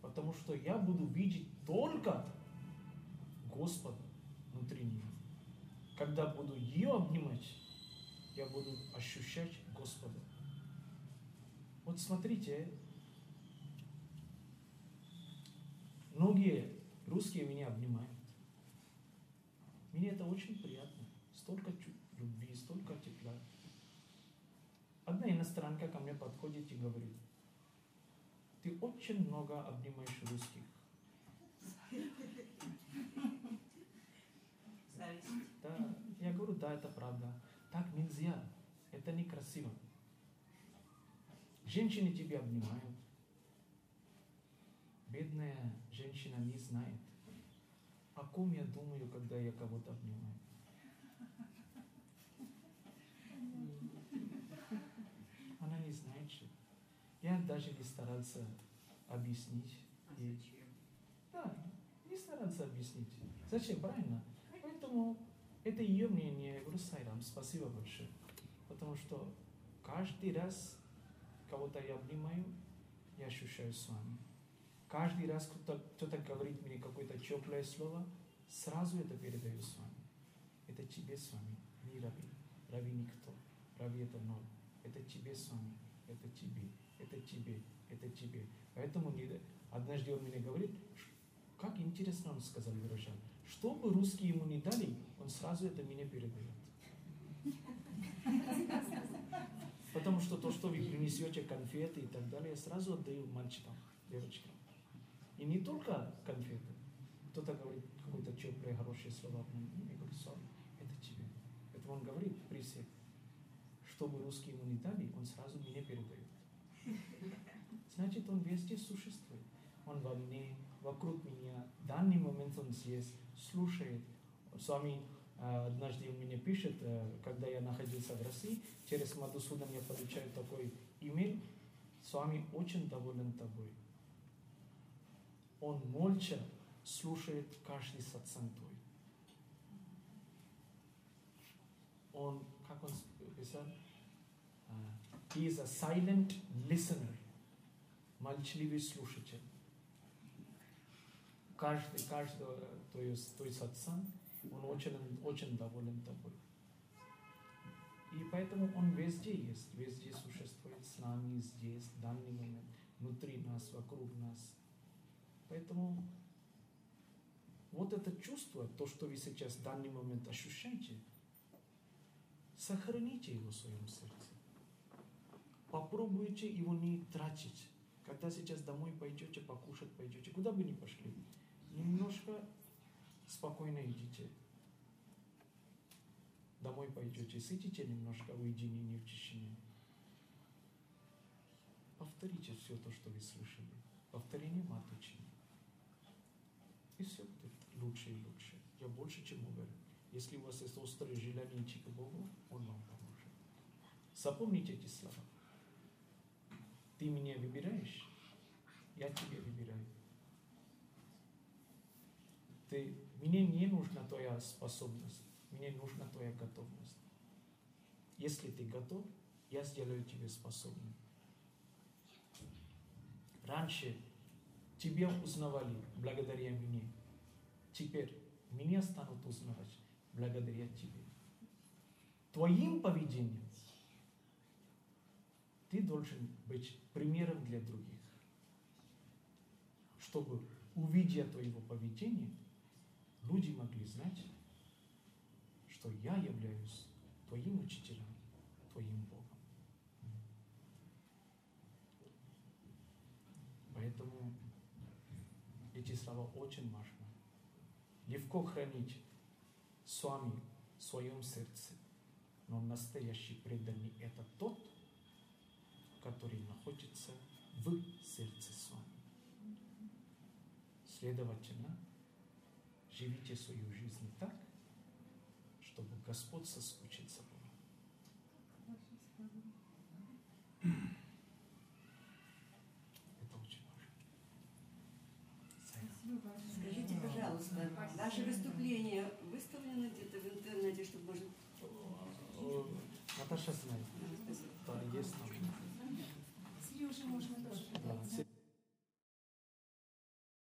Потому что я буду видеть только Господа внутри нее. Когда буду ее обнимать, я буду ощущать Господа. Вот смотрите, многие многие русские меня обнимают. Мне это очень приятно. Столько любви, столько тепла. Одна иностранка ко мне подходит и говорит: ты очень много обнимаешь русских. Да, я говорю, да, это правда. Так нельзя. Это некрасиво. Женщины тебя обнимают. Бедная женщина не знает, о ком я думаю, когда я кого-то обнимаю. Она не знает, что. Я даже не старался объяснить. Зачем? Да, не старался объяснить. Зачем? Правильно. Поэтому это ее мнение. Я говорю, Сайрам, спасибо большое. Потому что каждый раз, кого-то я обнимаю, я ощущаю с вами. Каждый раз кто-то говорит мне какое-то теплое слово, сразу это передаю с вами. Это тебе с вами, не Рави. Рави никто. Рави это ноль. Это тебе с вами, это тебе, это тебе, это тебе. Поэтому однажды он мне говорит, как интересно он сказал Вирушан, что бы русские ему не дали, он сразу это мне передает. Потому что то, что вы принесете конфеты и так далее, я сразу отдаю мальчикам, девочкам. И не только конфеты. Кто-то говорит какое-то теплое, хорошее слово. Я говорю, сори, это тебе. Это он говорит при всех. Что бы русские ему не дали, он сразу мне передает. Значит, он везде существует. Он во мне, вокруг меня. В данный момент он здесь, слушает. С вами однажды он мне пишет, когда я находился в России, через Мадусудан я получаю такой имейл. Свами очень доволен тобой. Он молча слушает каждый сатсан твой. Он, как он писал, he is a silent listener, молчаливый слушатель. Каждый твой сатсан, он очень доволен тобой. И поэтому он везде есть, везде существует с нами, здесь, в данный момент, внутри нас, вокруг нас. Поэтому вот это чувство, то, что вы сейчас в данный момент ощущаете, сохраните его в своем сердце. Попробуйте его не тратить. Когда сейчас домой пойдете, покушать пойдете, куда бы ни пошли, немножко спокойно идите. Домой пойдете, сидите немножко в уединении, в тишине. Повторите все то, что вы слышали. Повторение маточины. И все будет лучше и лучше. Я больше, чем уверен. Если у вас есть острое желание идти к Богу, Он вам поможет. Запомните эти слова. Ты меня выбираешь, я тебя выбираю. Мне не нужна твоя способность, мне нужна твоя готовность. Если ты готов, я сделаю тебя способным. Раньше тебя узнавали благодаря мне. Теперь меня станут узнавать благодаря тебе. Твоим поведением ты должен быть примером для других. Чтобы, увидя твоего поведения, люди могли знать, что я являюсь твоим учителем, твоим Богом. Поэтому эти слова очень важны. Легко хранить Свами в своем сердце, но настоящий преданный – это тот, который находится в сердце Свами. Следовательно, живите свою жизнь так, чтобы Господь соскучился по вам. Скажите, пожалуйста, наше выступление выставлено где-то в интернете, чтобы можно... Наташа,